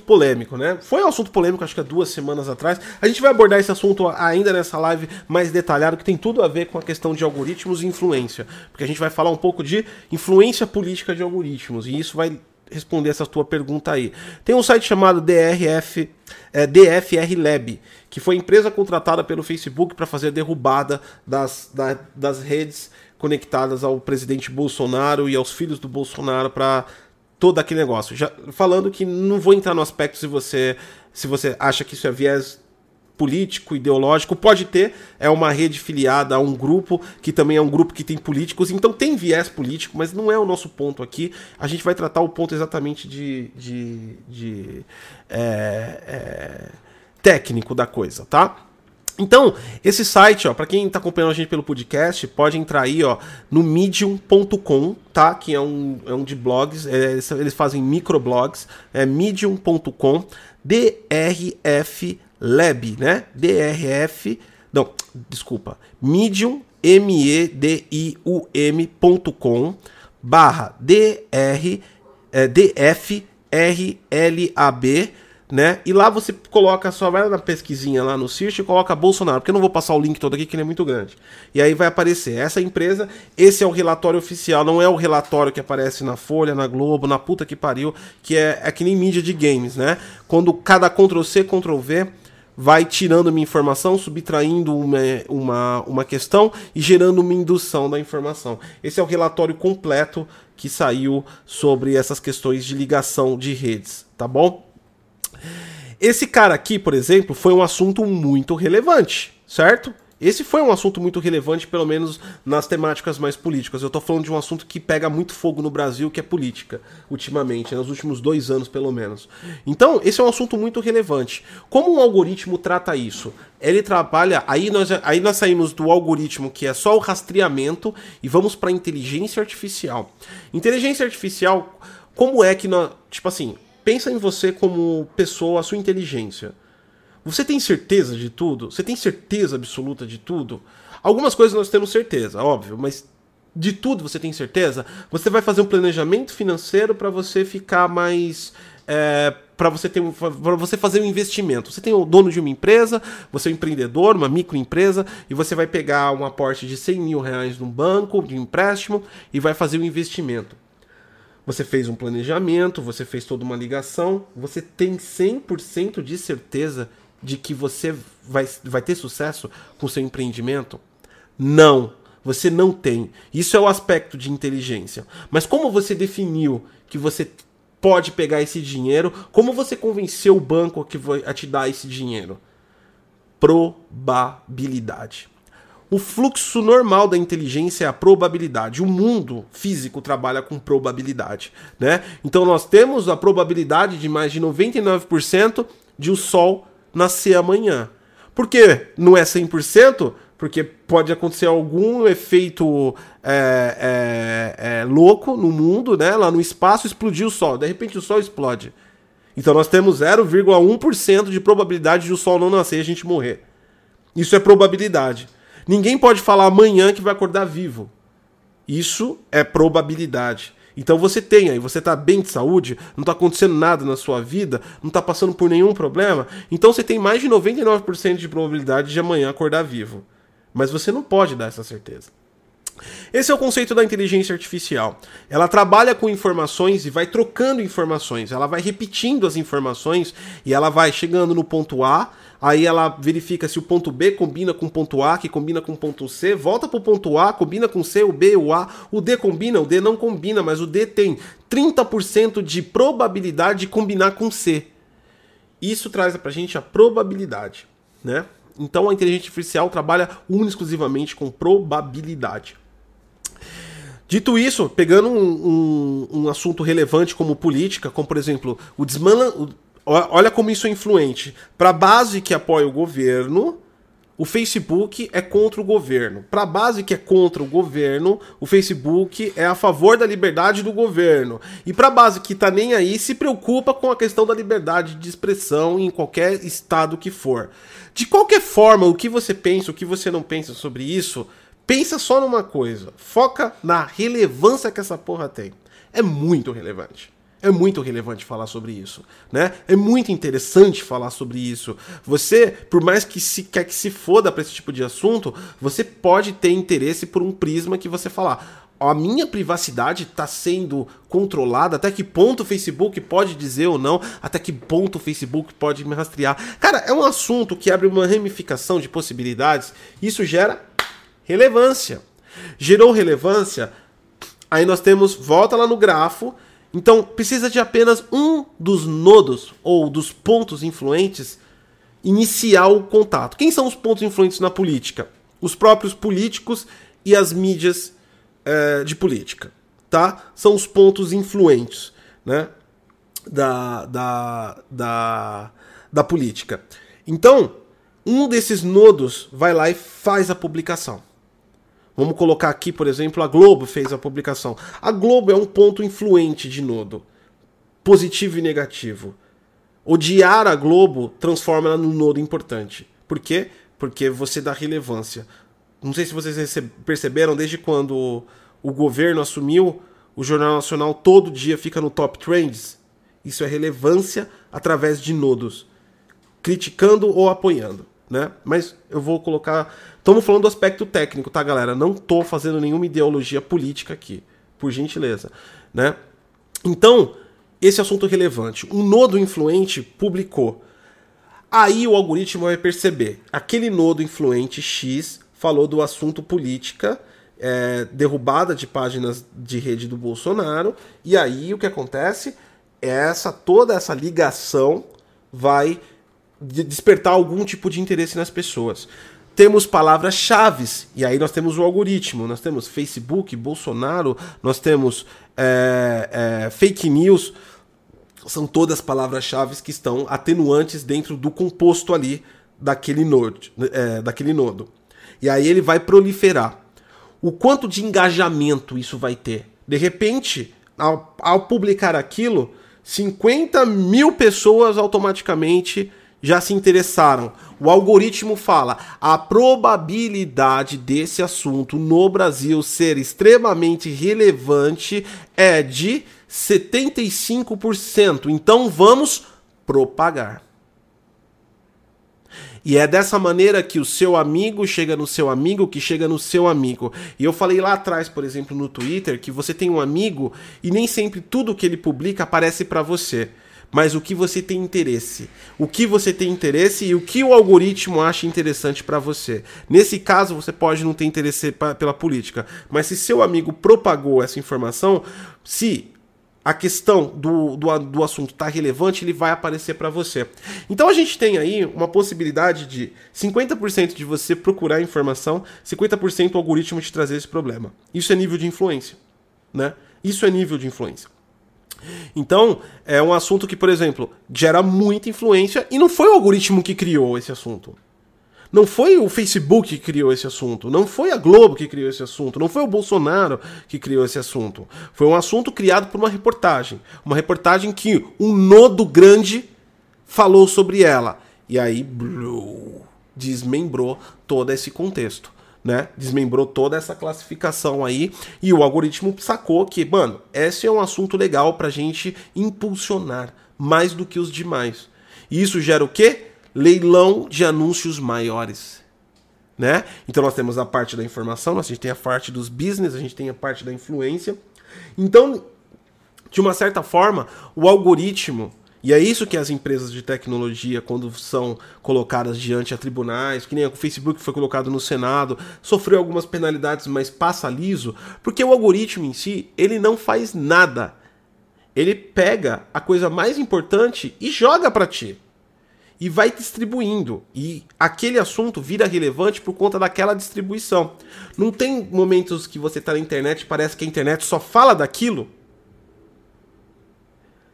polêmico, né? Foi um assunto polêmico, acho que há 2 semanas atrás. A gente vai abordar esse assunto ainda nessa live mais detalhado, que tem tudo a ver com a questão de algoritmos e influência. Porque a gente vai falar um pouco de influência política de algoritmos. E isso vai responder essa tua pergunta aí. Tem um site chamado DFRLab, que foi empresa contratada pelo Facebook para fazer a derrubada das redes conectadas ao presidente Bolsonaro e aos filhos do Bolsonaro para todo aquele negócio. Já falando que não vou entrar no aspecto se você acha que isso é viés político, ideológico, pode ter, é uma rede filiada a um grupo, que também é um grupo que tem políticos, então tem viés político, mas não é o nosso ponto aqui. A gente vai tratar o ponto exatamente técnico da coisa, tá? Então, esse site, ó, para quem tá acompanhando a gente pelo podcast, pode entrar aí, ó, no medium.com, tá? Que é um de blogs, eles fazem microblogs, é medium.com, DRF Lab, né? DRF, não, desculpa, medium, medium.com/DFRLAB, né? E lá você coloca, só vai na pesquisinha lá no search e coloca Bolsonaro, porque eu não vou passar o link todo aqui, que ele é muito grande. E aí vai aparecer essa empresa, esse é o relatório oficial, não é o relatório que aparece na Folha, na Globo, na puta que pariu, que é que nem mídia de games, né? Quando cada Ctrl+C, Ctrl+V vai tirando minha informação, subtraindo uma questão e gerando uma indução da informação. Esse é o relatório completo que saiu sobre essas questões de ligação de redes, tá bom? Esse cara aqui, por exemplo, foi um assunto muito relevante, certo? Esse foi um assunto muito relevante, pelo menos nas temáticas mais políticas. Eu tô falando de um assunto que pega muito fogo no Brasil, que é política, ultimamente, nos últimos 2 anos, pelo menos. Então, esse é um assunto muito relevante. Como um algoritmo trata isso? Ele trabalha... Aí nós saímos do algoritmo, que é só o rastreamento, e vamos pra inteligência artificial. Inteligência artificial, como é que nós... Tipo assim... Pensa em você como pessoa, a sua inteligência. Você tem certeza de tudo? Você tem certeza absoluta de tudo? Algumas coisas nós temos certeza, óbvio, mas de tudo você tem certeza? Você vai fazer um planejamento financeiro para você ficar mais para você fazer um investimento. Você tem o dono de uma empresa, você é um empreendedor, uma microempresa, e você vai pegar um aporte de 100 mil reais num banco, de empréstimo, e vai fazer um investimento. Você fez um planejamento, você fez toda uma ligação, você tem 100% de certeza de que você vai ter sucesso com o seu empreendimento? Não, você não tem. Isso é o aspecto de inteligência. Mas como você definiu que você pode pegar esse dinheiro? Como você convenceu o banco a te dar esse dinheiro? Probabilidade. O fluxo normal da inteligência é a probabilidade. O mundo físico trabalha com probabilidade, né? Então nós temos a probabilidade de mais de 99% de o Sol nascer amanhã. Por quê? Não é 100%? Porque pode acontecer algum efeito louco no mundo, né? Lá no espaço explodir o Sol. De repente o Sol explode. Então nós temos 0,1% de probabilidade de o Sol não nascer e a gente morrer. Isso é probabilidade. Ninguém pode falar amanhã que vai acordar vivo. Isso é probabilidade. Então você tem aí, você está bem de saúde, não está acontecendo nada na sua vida, não está passando por nenhum problema, então você tem mais de 99% de probabilidade de amanhã acordar vivo. Mas você não pode dar essa certeza. Esse é o conceito da inteligência artificial. Ela trabalha com informações e vai trocando informações. Ela vai repetindo as informações e ela vai chegando no ponto A, aí ela verifica se o ponto B combina com o ponto A, que combina com o ponto C, volta para o ponto A, combina com o C, o B, o A, o D combina, o D não combina, mas o D tem 30% de probabilidade de combinar com C. Isso traz para a gente a probabilidade, né? Então a inteligência artificial trabalha exclusivamente com probabilidade. Dito isso, pegando um assunto relevante como política, como por exemplo, olha como isso é influente. Para a base que apoia o governo, o Facebook é contra o governo. Para a base que é contra o governo, o Facebook é a favor da liberdade do governo. E para a base que está nem aí, se preocupa com a questão da liberdade de expressão em qualquer estado que for. De qualquer forma, o que você pensa, o que você não pensa sobre isso... Pensa só numa coisa, foca na relevância que essa porra tem. É muito relevante falar sobre isso, né? É muito interessante falar sobre isso. Você, por mais que quer que se foda pra esse tipo de assunto, você pode ter interesse por um prisma que você falar, a minha privacidade tá sendo controlada, até que ponto o Facebook pode dizer ou não, até que ponto o Facebook pode me rastrear. Cara, é um assunto que abre uma ramificação de possibilidades, isso gera... relevância. Gerou relevância, aí nós temos, volta lá no grafo, então precisa de apenas um dos nodos ou dos pontos influentes iniciar o contato. Quem são os pontos influentes na política? Os próprios políticos e as mídias de política, tá? São os pontos influentes, né? da política. Então, um desses nodos vai lá e faz a publicação. Vamos colocar aqui, por exemplo, a Globo fez a publicação. A Globo é um ponto influente de nodo, positivo e negativo. Odiar a Globo transforma ela num nodo importante. Por quê? Porque você dá relevância. Não sei se vocês perceberam, desde quando o governo assumiu, o Jornal Nacional todo dia fica no Top Trends. Isso é relevância através de nodos, criticando ou apoiando, né? Mas eu vou colocar... Estamos falando do aspecto técnico, tá, galera? Não tô fazendo nenhuma ideologia política aqui, por gentileza, né? Então, esse assunto é relevante. Um nodo influente publicou. Aí o algoritmo vai perceber. Aquele nodo influente X falou do assunto política, derrubada de páginas de rede do Bolsonaro. E aí o que acontece? Toda essa ligação vai... de despertar algum tipo de interesse nas pessoas. Temos palavras-chave, e aí nós temos o algoritmo, nós temos Facebook, Bolsonaro, nós temos fake news, são todas palavras-chave que estão atenuantes dentro do composto ali daquele nodo. E aí ele vai proliferar. O quanto de engajamento isso vai ter? De repente, ao publicar aquilo, 50 mil pessoas automaticamente... já se interessaram. O algoritmo fala, a probabilidade desse assunto no Brasil ser extremamente relevante é de 75%. Então vamos propagar. E é dessa maneira que o seu amigo chega no seu amigo, que chega no seu amigo. E eu falei lá atrás, por exemplo, no Twitter, que você tem um amigo e nem sempre tudo que ele publica aparece para você. Mas o que você tem interesse. O que você tem interesse e o que o algoritmo acha interessante para você. Nesse caso, você pode não ter interesse pela política. Mas se seu amigo propagou essa informação, se a questão do assunto está relevante, ele vai aparecer para você. Então a gente tem aí uma possibilidade de 50% de você procurar informação, 50% o algoritmo te trazer esse problema. Isso é nível de influência, né? Isso é nível de influência. Então, é um assunto que, por exemplo, gera muita influência e não foi o algoritmo que criou esse assunto. Não foi o Facebook que criou esse assunto, não foi a Globo que criou esse assunto, não foi o Bolsonaro que criou esse assunto. Foi um assunto criado por uma reportagem que um nodo grande falou sobre ela. E aí, desmembrou todo esse contexto, né? Desmembrou toda essa classificação aí e o algoritmo sacou que, mano, esse é um assunto legal pra gente impulsionar mais do que os demais. E isso gera o quê? Leilão de anúncios maiores, né? Então nós temos a parte da informação, a gente tem a parte dos business, a gente tem a parte da influência. Então, de uma certa forma, o algoritmo, e é isso que as empresas de tecnologia, quando são colocadas diante a tribunais, que nem o Facebook foi colocado no Senado, sofreu algumas penalidades, mas passa liso, porque o algoritmo em si, ele não faz nada. Ele pega a coisa mais importante e joga para ti. E vai distribuindo. E aquele assunto vira relevante por conta daquela distribuição. Não tem momentos que você está na internet e parece que a internet só fala daquilo?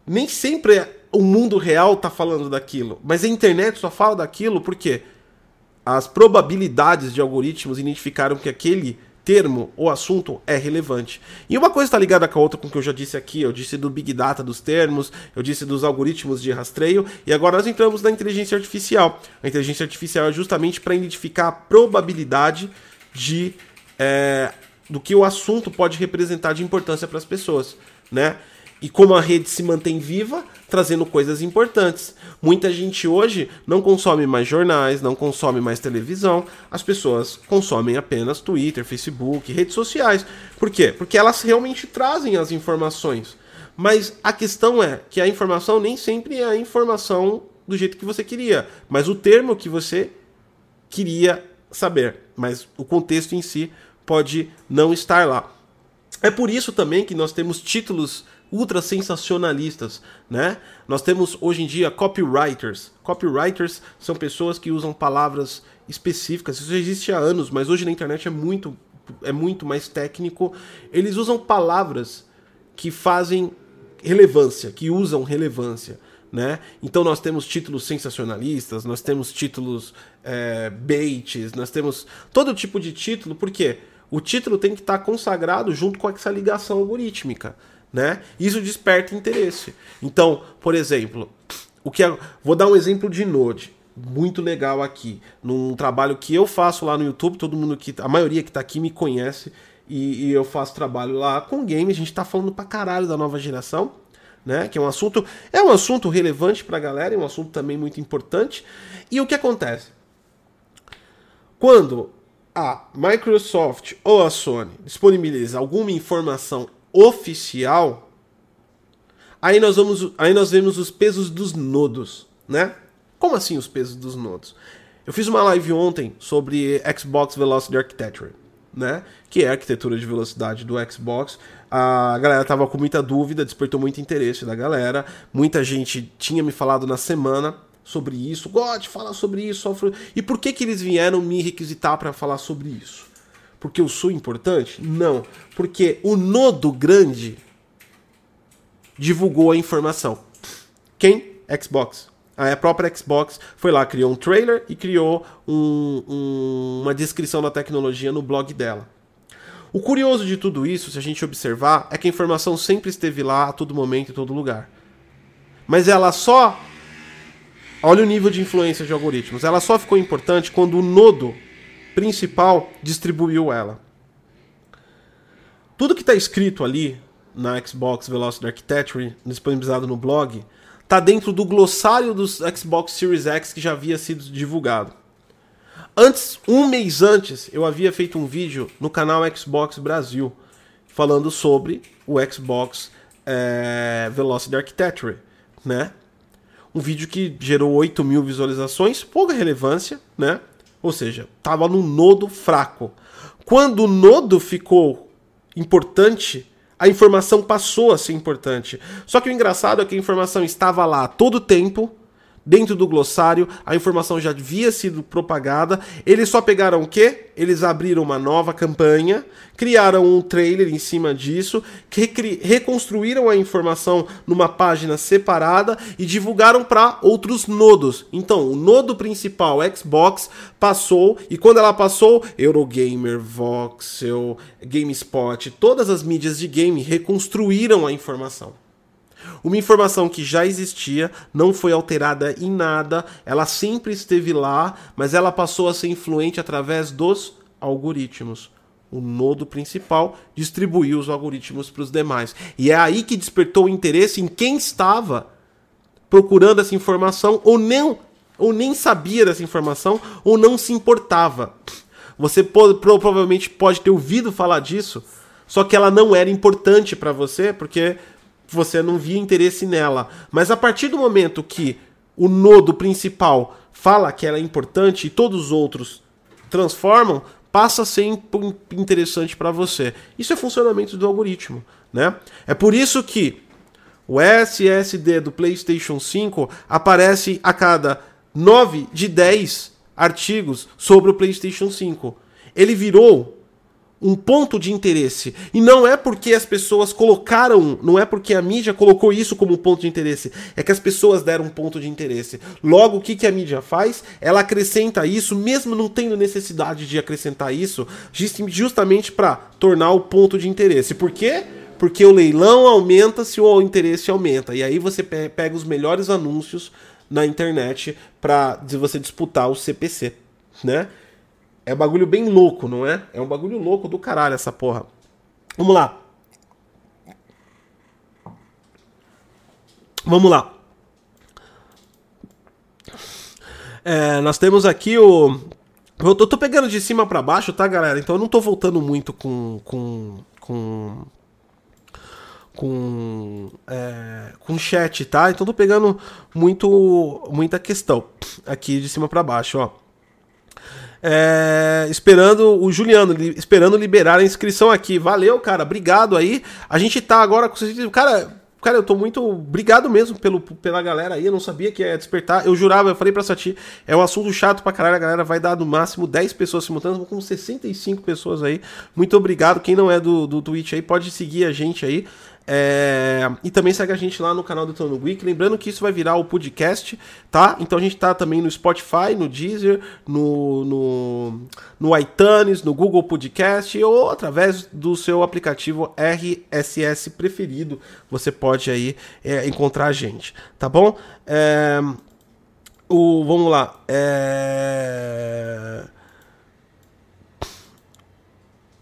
Nem sempre o mundo real está falando daquilo. Mas a internet só fala daquilo porque as probabilidades de algoritmos identificaram que aquele termo ou assunto é relevante. E uma coisa está ligada com a outra, com o que eu já disse aqui. Eu disse do Big Data dos termos, eu disse dos algoritmos de rastreio, e agora nós entramos na inteligência artificial. A inteligência artificial é justamente para identificar a probabilidade de, do que o assunto pode representar de importância para as pessoas, né? E como a rede se mantém viva, trazendo coisas importantes. Muita gente hoje não consome mais jornais, não consome mais televisão. As pessoas consomem apenas Twitter, Facebook, redes sociais. Por quê? Porque elas realmente trazem as informações. Mas a questão é que a informação nem sempre é a informação do jeito que você queria, mas o termo que você queria saber. Mas o contexto em si pode não estar lá. É por isso também que nós temos títulos ultra sensacionalistas, né? Nós temos hoje em dia copywriters. Copywriters são pessoas que usam palavras específicas. Isso existe há anos, mas hoje na internet é muito mais técnico. Eles usam palavras que fazem relevância, que usam relevância, né? Então nós temos títulos sensacionalistas, nós temos títulos baits, nós temos todo tipo de título. Por quê? O título tem que estar consagrado junto com essa ligação algorítmica, né? Isso desperta interesse. Então, por exemplo, vou dar um exemplo de Node, muito legal aqui, num trabalho que eu faço lá no YouTube, todo mundo que a maioria que está aqui me conhece, e eu faço trabalho lá com game, a gente está falando pra caralho da nova geração, né? Que é um assunto relevante pra galera, é um assunto também muito importante. E o que acontece? Quando a Microsoft ou a Sony disponibiliza alguma informação oficial, aí nós vemos os pesos dos nodos, né? Como assim os pesos dos nodos? Eu fiz uma live ontem sobre Xbox Velocity Architecture, né? Que é a arquitetura de velocidade do Xbox. A galera tava com muita dúvida, despertou muito interesse da galera. Muita gente tinha me falado na semana sobre isso. God, fala sobre isso. E por que que eles vieram me requisitar para falar sobre isso? Porque eu sou importante? Não. Porque o nodo grande divulgou a informação. Quem? Xbox. A própria Xbox foi lá, criou um trailer e criou uma descrição da tecnologia no blog dela. O curioso de tudo isso, se a gente observar, é que a informação sempre esteve lá a todo momento, em todo lugar. Mas ela só... Olha o nível de influência de algoritmos. Ela só ficou importante quando o nodo principal distribuiu ela. Tudo que está escrito ali na Xbox Velocity Architecture, disponibilizado no blog, está dentro do glossário dos Xbox Series X que já havia sido divulgado. Antes, um mês antes, eu havia feito um vídeo no canal Xbox Brasil falando sobre o Xbox Velocity Architecture, né? Um vídeo que gerou 8 mil visualizações, pouca relevância, né? Ou seja, estava no nodo fraco. Quando o nodo ficou importante, a informação passou a ser importante. Só que o engraçado é que a informação estava lá todo o tempo, dentro do glossário, a informação já havia sido propagada. Eles só pegaram o quê? Eles abriram uma nova campanha, criaram um trailer em cima disso, reconstruíram a informação numa página separada e divulgaram para outros nodos. Então, o nodo principal, Xbox, passou, e quando ela passou, Eurogamer, Voxel, GameSpot, todas as mídias de game reconstruíram a informação. Uma informação que já existia, não foi alterada em nada, ela sempre esteve lá, mas ela passou a ser influente através dos algoritmos. O nodo principal distribuiu os algoritmos para os demais. E é aí que despertou o interesse em quem estava procurando essa informação, ou nem sabia dessa informação, ou não se importava. Você provavelmente pode ter ouvido falar disso, só que ela não era importante para você, porque você não via interesse nela. Mas a partir do momento que o nodo principal fala que ela é importante e todos os outros transformam, passa a ser interessante para você. Isso é funcionamento do algoritmo, né? É por isso que o SSD do PlayStation 5 aparece a cada 9 de 10 artigos sobre o PlayStation 5. Ele virou um ponto de interesse. E não é porque as pessoas colocaram, não é porque a mídia colocou isso como ponto de interesse, é que as pessoas deram um ponto de interesse. Logo, o que a mídia faz? Ela acrescenta isso, mesmo não tendo necessidade de acrescentar isso, justamente para tornar o ponto de interesse. Por quê? Porque o leilão aumenta se o interesse aumenta. E aí você pega os melhores anúncios na internet para você disputar o CPC, né? É um bagulho bem louco, não é? É um bagulho louco do caralho essa porra. Vamos lá. Vamos lá. Nós temos aqui o... Eu tô pegando de cima pra baixo, tá, galera? Então eu não tô voltando muito com chat, tá? Então eu tô pegando muita questão aqui de cima pra baixo, ó. Esperando o Juliano, esperando liberar a inscrição aqui. Valeu, cara, obrigado aí. A gente tá agora com... Cara, eu tô muito... Obrigado mesmo pela galera aí. Eu não sabia que ia despertar. Eu jurava, eu falei pra Asati, é um assunto chato pra caralho. A galera vai dar no máximo 10 pessoas simultâneas, com 65 pessoas aí. Muito obrigado. Quem não é do Twitch aí, pode seguir a gente aí. E também segue a gente lá no canal do Detonando Week. Lembrando que isso vai virar o podcast, tá? Então a gente tá também no Spotify, no Deezer, no iTunes, no Google Podcast, ou através do seu aplicativo RSS preferido. Você pode aí encontrar a gente, tá bom? Vamos lá.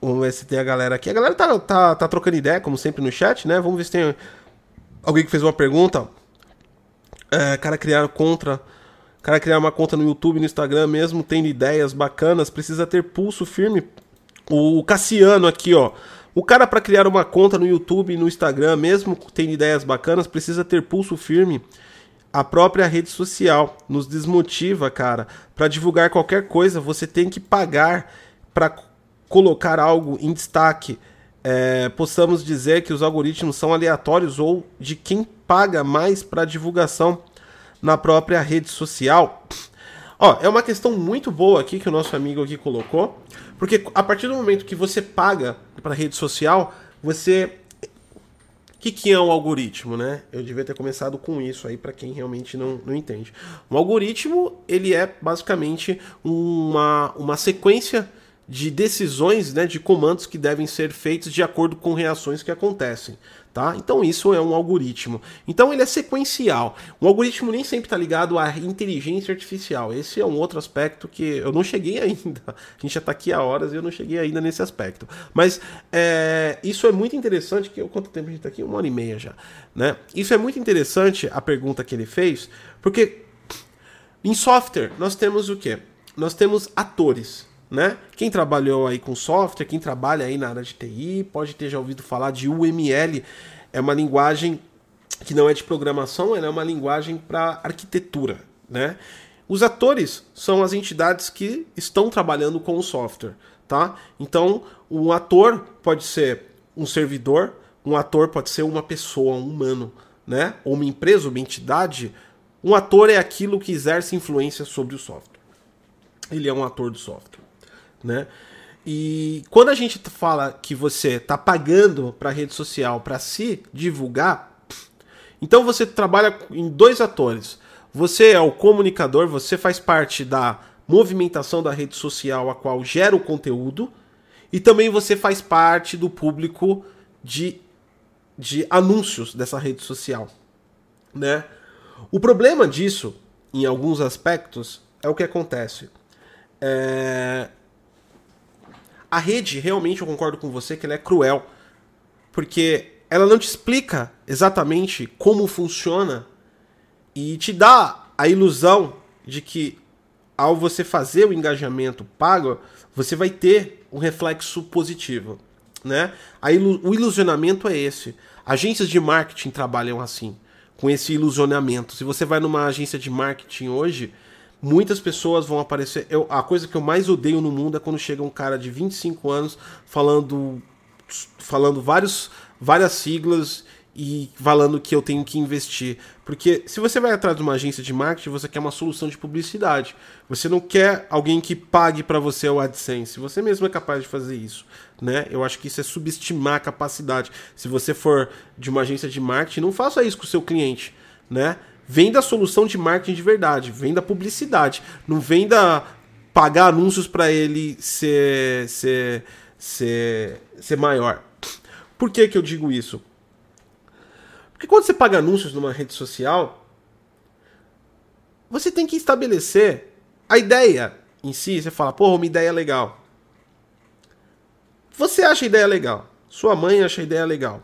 Vamos ver se tem a galera aqui. A galera tá trocando ideia, como sempre, no chat, né? Vamos ver se tem alguém que fez uma pergunta. Cara, criar uma conta no YouTube, no Instagram mesmo, tendo ideias bacanas, precisa ter pulso firme. O Cassiano aqui, ó. O cara, pra criar uma conta no YouTube, no Instagram mesmo, tendo ideias bacanas, precisa ter pulso firme. A própria rede social nos desmotiva, cara. Pra divulgar qualquer coisa, você tem que pagar pra colocar algo em destaque. Possamos dizer que os algoritmos são aleatórios ou de quem paga mais para divulgação na própria rede social? Ó, é uma questão muito boa aqui que o nosso amigo aqui colocou, porque a partir do momento que você paga para a rede social, você... O que é um algoritmo, né? Eu devia ter começado com isso aí, para quem realmente não entende. Um algoritmo, ele é basicamente uma sequência de decisões, né, de comandos que devem ser feitos de acordo com reações que acontecem. Tá? Então isso é um algoritmo. Então ele é sequencial. Um algoritmo nem sempre está ligado à inteligência artificial. Esse é um outro aspecto que eu não cheguei ainda. A gente já está aqui há horas e eu não cheguei ainda nesse aspecto. Mas isso é muito interessante. Quanto tempo a gente está aqui? 1h30 já. Né? Isso é muito interessante, a pergunta que ele fez, porque em software nós temos o quê? Nós temos atores. Né? Quem trabalhou aí com software, quem trabalha aí na área de TI, pode ter já ouvido falar de UML, é uma linguagem que não é de programação, ela é uma linguagem para arquitetura, né? Os atores são as entidades que estão trabalhando com o software, tá? Então, um ator pode ser um servidor, um ator pode ser uma pessoa, um humano, né? Ou uma empresa, uma entidade. Um ator é aquilo que exerce influência sobre o software. Ele é um ator do software. Né? E quando a gente fala que você está pagando para a rede social para se divulgar, então você trabalha em dois atores. Você é o comunicador, você faz parte da movimentação da rede social a qual gera o conteúdo, e também você faz parte do público de anúncios dessa rede social, né? O problema disso, em alguns aspectos, é o que acontece. A rede, realmente, eu concordo com você que ela é cruel, porque ela não te explica exatamente como funciona e te dá a ilusão de que, ao você fazer o engajamento pago, você vai ter um reflexo positivo, né? O ilusionamento é esse. Agências de marketing trabalham assim, com esse ilusionamento. Se você vai numa agência de marketing hoje, muitas pessoas vão aparecer. A coisa que eu mais odeio no mundo é quando chega um cara de 25 anos falando várias siglas e falando que eu tenho que investir. Porque se você vai atrás de uma agência de marketing, você quer uma solução de publicidade. Você não quer alguém que pague para você o AdSense. Você mesmo é capaz de fazer isso, né? Eu acho que isso é subestimar a capacidade. Se você for de uma agência de marketing, não faça isso com o seu cliente, né? Venda a solução de marketing de verdade, venda publicidade, não venda pagar anúncios para ele ser maior. Por que eu digo isso? Porque quando você paga anúncios numa rede social, você tem que estabelecer a ideia em si. Você fala, porra, uma ideia legal. Você acha a ideia legal, sua mãe acha a ideia legal.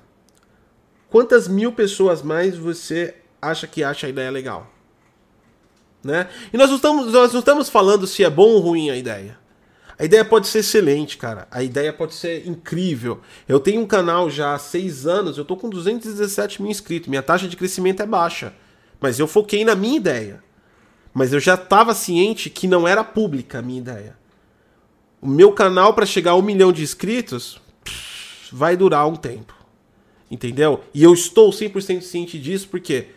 Quantas mil pessoas mais você acha a ideia legal, né? E nós não estamos falando se é bom ou ruim a ideia. A ideia pode ser excelente, cara. A ideia pode ser incrível. Eu tenho um canal já há 6 anos, eu tô com 217 mil inscritos. Minha taxa de crescimento é baixa, mas eu foquei na minha ideia. Mas eu já estava ciente que não era pública a minha ideia. O meu canal, para chegar a 1 milhão de inscritos, vai durar um tempo. Entendeu? E eu estou 100% ciente disso, porque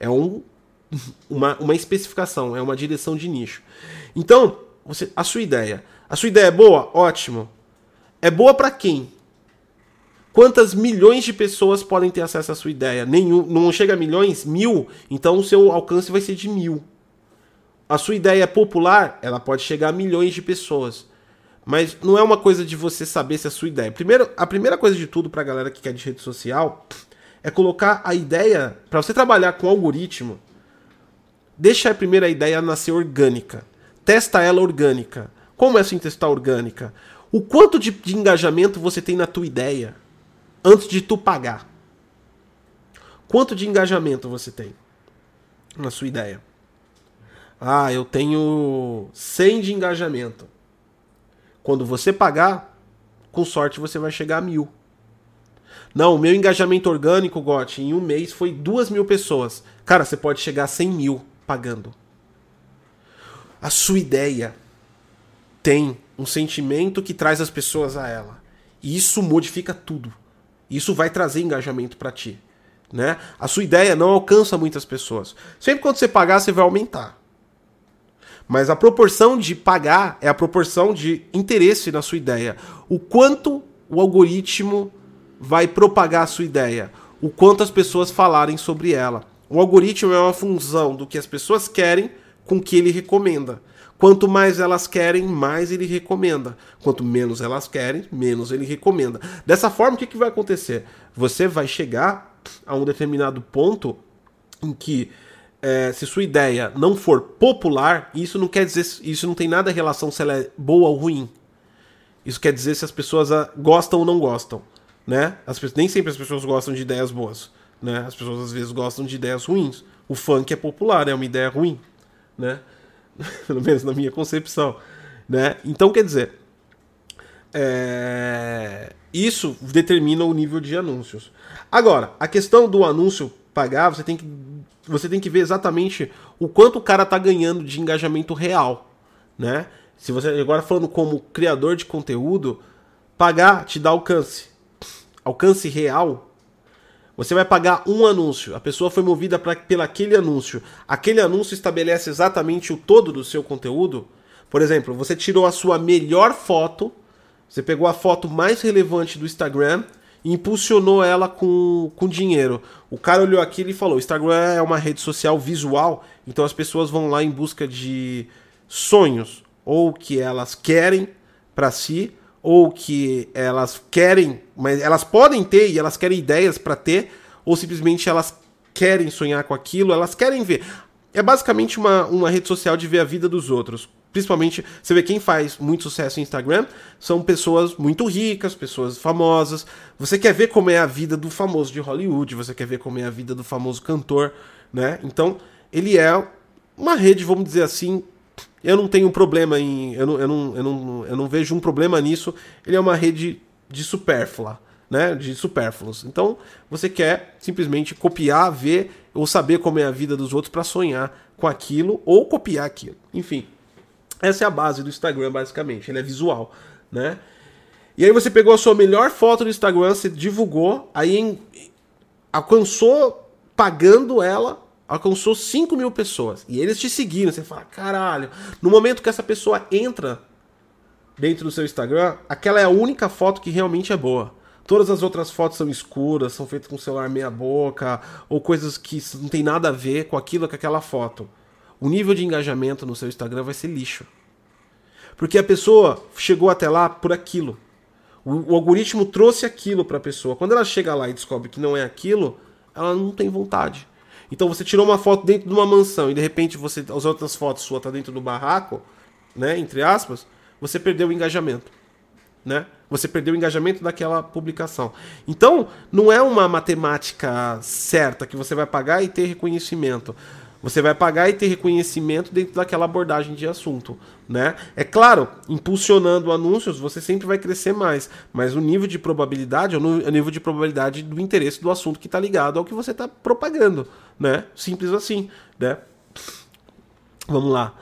é uma especificação, é uma direção de nicho. Então, a sua ideia é boa? Ótimo. É boa para quem? Quantas milhões de pessoas podem ter acesso à sua ideia? Nenhum, não chega a milhões? 1000? Então o seu alcance vai ser de 1000. A sua ideia é popular? Ela pode chegar a milhões de pessoas. Mas não é uma coisa de você saber se é a sua ideia. A primeira coisa de tudo pra galera que quer de rede social é colocar a ideia. Para você trabalhar com algoritmo, deixa a primeira ideia nascer orgânica. Testa ela orgânica. Como é assim testar orgânica? O quanto de engajamento você tem na tua ideia antes de tu pagar? Quanto de engajamento você tem na sua ideia? Ah, eu tenho 100 de engajamento. Quando você pagar, com sorte você vai chegar a 1000. Não, o meu engajamento orgânico, Gotti, em um mês foi 2.000 pessoas. Cara, você pode chegar a 100.000 pagando. A sua ideia tem um sentimento que traz as pessoas a ela. E isso modifica tudo. Isso vai trazer engajamento pra ti, né? A sua ideia não alcança muitas pessoas. Sempre quando você pagar, você vai aumentar. Mas a proporção de pagar é a proporção de interesse na sua ideia. O quanto o algoritmo vai propagar a sua ideia, o quanto as pessoas falarem sobre ela. O algoritmo é uma função do que as pessoas querem com o que ele recomenda. Quanto mais elas querem, mais ele recomenda. Quanto menos elas querem, menos ele recomenda. Dessa forma, o que vai acontecer? Você vai chegar a um determinado ponto em que, se sua ideia não for popular, isso não quer dizer, isso não tem nada em relação se ela é boa ou ruim. Isso quer dizer se as pessoas gostam ou não gostam, né? Nem sempre as pessoas gostam de ideias boas, né? As pessoas às vezes gostam de ideias ruins. O funk é popular, é uma ideia ruim, né? Pelo menos na minha concepção, né? Então, quer dizer, isso determina o nível de anúncios. Agora, a questão do anúncio pagar, você tem que ver exatamente o quanto o cara tá ganhando de engajamento real, né? Se você, agora falando como criador de conteúdo, pagar te dá alcance real. Você vai pagar um anúncio, a pessoa foi movida pelo aquele anúncio estabelece exatamente o todo do seu conteúdo. Por exemplo, você tirou a sua melhor foto, você pegou a foto mais relevante do Instagram e impulsionou ela com dinheiro. O cara olhou aquilo e falou, o Instagram é uma rede social visual, então as pessoas vão lá em busca de sonhos, ou o que elas querem para si, ou que elas querem, mas elas podem ter e elas querem ideias para ter, ou simplesmente elas querem sonhar com aquilo, elas querem ver. É basicamente uma rede social de ver a vida dos outros. Principalmente, você vê quem faz muito sucesso no Instagram, são pessoas muito ricas, pessoas famosas. Você quer ver como é a vida do famoso de Hollywood, você quer ver como é a vida do famoso cantor, né? Então, ele é uma rede, vamos dizer assim, eu não tenho um problema em... Eu não vejo um problema nisso. Ele é uma rede de supérflua, né? De supérfluos. Então, você quer simplesmente copiar, ver ou saber como é a vida dos outros para sonhar com aquilo ou copiar aquilo. Enfim, essa é a base do Instagram, basicamente. Ele é visual, né? E aí você pegou a sua melhor foto do Instagram, você divulgou, aí alcançou, pagando ela... alcançou 5 mil pessoas, e eles te seguiram, você fala, caralho, no momento que essa pessoa entra dentro do seu Instagram, aquela é a única foto que realmente é boa, todas as outras fotos são escuras, são feitas com o celular meia boca, ou coisas que não tem nada a ver com aquilo, com aquela foto, o nível de engajamento no seu Instagram vai ser lixo, porque a pessoa chegou até lá por aquilo, o algoritmo trouxe aquilo pra pessoa, quando ela chega lá e descobre que não é aquilo, ela não tem vontade. Então você tirou uma foto dentro de uma mansão e de repente as outras fotos suas estão dentro do barraco, né, entre aspas, você perdeu o engajamento, né? Você perdeu o engajamento daquela publicação. Então não é uma matemática certa que você vai pagar e ter reconhecimento. Você vai pagar e ter reconhecimento dentro daquela abordagem de assunto, né? É claro, impulsionando anúncios, você sempre vai crescer mais, mas o nível de probabilidade é o nível de probabilidade do interesse do assunto que está ligado ao que você está propagando, né? Simples assim, né? Vamos lá.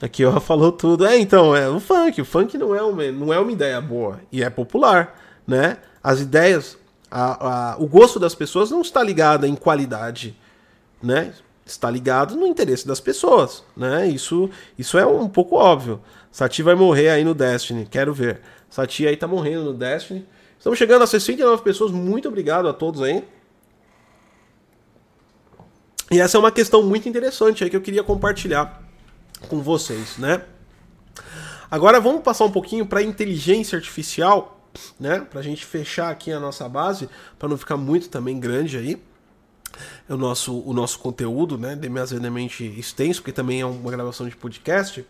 Aqui, ó, falou tudo. O funk não é uma ideia boa e é popular, né? As ideias, o gosto das pessoas não está ligado em qualidade, né? Está ligado no interesse das pessoas, né? Isso é um pouco óbvio. Sati vai morrer aí no Destiny, quero ver. Sati aí tá morrendo no Destiny. Estamos chegando a 69 pessoas, muito obrigado a todos aí. E essa é uma questão muito interessante aí que eu queria compartilhar com vocês, né? Agora vamos passar um pouquinho para inteligência artificial, né? Pra gente fechar aqui a nossa base, pra não ficar muito também grande aí o nosso conteúdo, né? Demasiadamente extenso, porque também é uma gravação de podcast,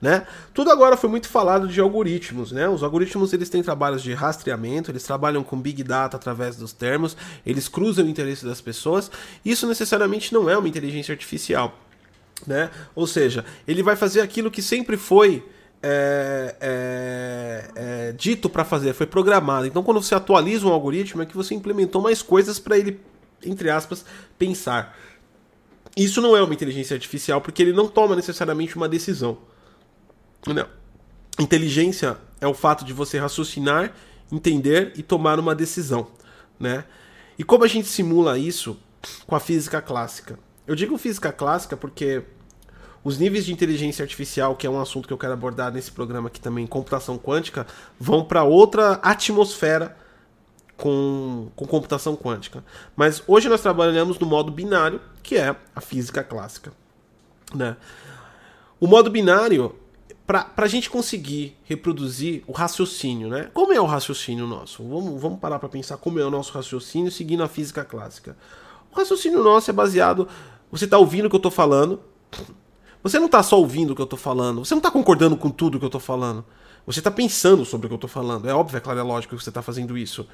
né? Tudo agora foi muito falado de algoritmos, né? Os algoritmos, eles têm trabalhos de rastreamento, eles trabalham com Big Data através dos termos, eles cruzam o interesse das pessoas. Isso necessariamente não é uma inteligência artificial, né? Ou seja, ele vai fazer aquilo que sempre foi dito para fazer, foi programado. Então, quando você atualiza um algoritmo, é que você implementou mais coisas para ele, entre aspas, pensar. Isso não é uma inteligência artificial, porque ele não toma necessariamente uma decisão. Não. Inteligência é o fato de você raciocinar, entender e tomar uma decisão, né? E como a gente simula isso com a física clássica? Eu digo física clássica porque os níveis de inteligência artificial, que é um assunto que eu quero abordar nesse programa aqui também, computação quântica, vão para outra atmosfera com computação quântica. Mas hoje nós trabalhamos no modo binário, que é a física clássica, né? O modo binário, para a gente conseguir reproduzir o raciocínio, né? Como é o raciocínio nosso? Vamos parar para pensar como é o nosso raciocínio seguindo a física clássica. O raciocínio nosso é baseado... Você está ouvindo o que eu estou falando. Você não está só ouvindo o que eu estou falando. Você não está concordando com tudo que eu estou falando. Você está pensando sobre o que eu estou falando. É óbvio, é claro, é lógico que você está fazendo isso.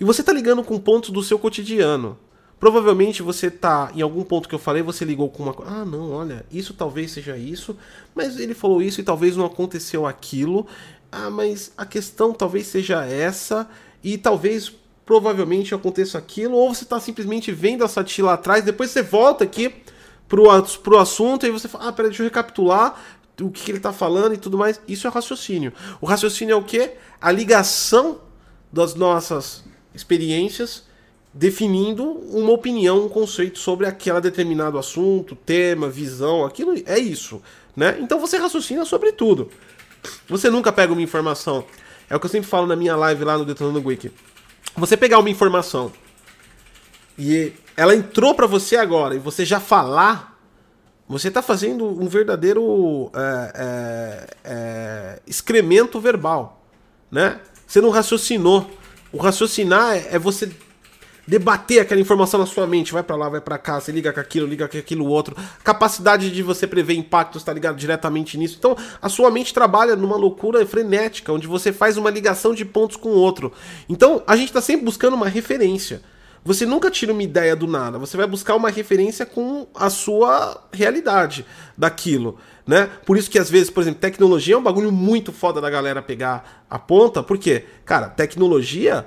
E você está ligando com pontos do seu cotidiano. Provavelmente você está, em algum ponto que eu falei, você ligou com uma coisa. Ah, não, olha, isso talvez seja isso, mas ele falou isso e talvez não aconteceu aquilo. Ah, mas a questão talvez seja essa e talvez... provavelmente aconteça aquilo, ou você está simplesmente vendo a Asati lá atrás, depois você volta aqui pro assunto e você fala, ah, peraí, deixa eu recapitular o que ele está falando e tudo mais. Isso é raciocínio. O raciocínio é o quê? A ligação das nossas experiências definindo uma opinião, um conceito sobre aquele determinado assunto, tema, visão, aquilo é isso, né? Então você raciocina sobre tudo. Você nunca pega uma informação. É o que eu sempre falo na minha live lá no Detonando Week. Você pegar uma informação e ela entrou pra você agora e você já falar, você tá fazendo um verdadeiro excremento verbal, né? Você não raciocinou. O raciocinar é você debater aquela informação na sua mente. Vai pra lá, vai pra cá, você liga com aquilo outro. Capacidade de você prever impactos tá ligado diretamente nisso. Então, a sua mente trabalha numa loucura frenética, onde você faz uma ligação de pontos com o outro. Então, a gente tá sempre buscando uma referência. Você nunca tira uma ideia do nada. Você vai buscar uma referência com a sua realidade daquilo, né? Por isso que, às vezes, por exemplo, tecnologia é um bagulho muito foda da galera pegar a ponta. Por quê? Cara, tecnologia...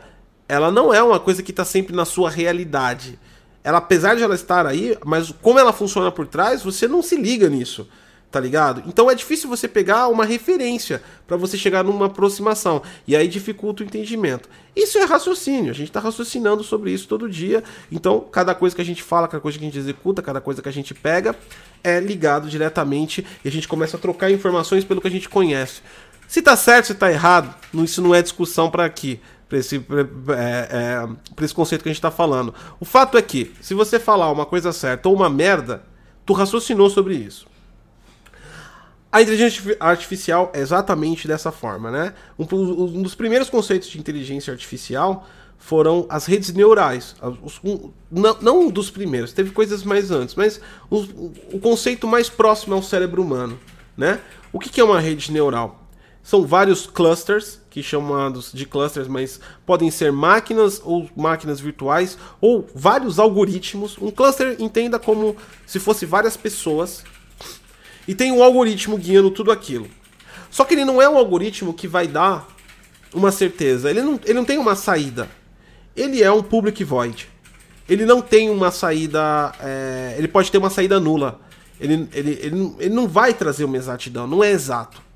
ela não é uma coisa que está sempre na sua realidade. Ela, apesar de ela estar aí, mas como ela funciona por trás, você não se liga nisso, tá ligado? Então é difícil você pegar uma referência para você chegar numa aproximação. E aí dificulta o entendimento. Isso é raciocínio. A gente está raciocinando sobre isso todo dia. Então, cada coisa que a gente fala, cada coisa que a gente executa, cada coisa que a gente pega, é ligado diretamente e a gente começa a trocar informações pelo que a gente conhece. Se tá certo, se tá errado, isso não é discussão para aqui. Pra esse conceito que a gente tá falando. O fato é que, se você falar uma coisa certa ou uma merda, tu raciocinou sobre isso. A inteligência artificial é exatamente dessa forma, né? Um dos primeiros conceitos de inteligência artificial foram as redes neurais. Não um dos primeiros, teve coisas mais antes, mas o conceito mais próximo ao cérebro humano, né? O que é uma rede neural? São vários clusters, que chamados de clusters, mas podem ser máquinas ou máquinas virtuais, ou vários algoritmos. Um cluster entenda como se fosse várias pessoas, e tem um algoritmo guiando tudo aquilo. Só que ele não é um algoritmo que vai dar uma certeza, ele não tem uma saída. Ele é um public void. Ele não tem uma saída, ele pode ter uma saída nula. Ele não vai trazer uma exatidão, não é exato.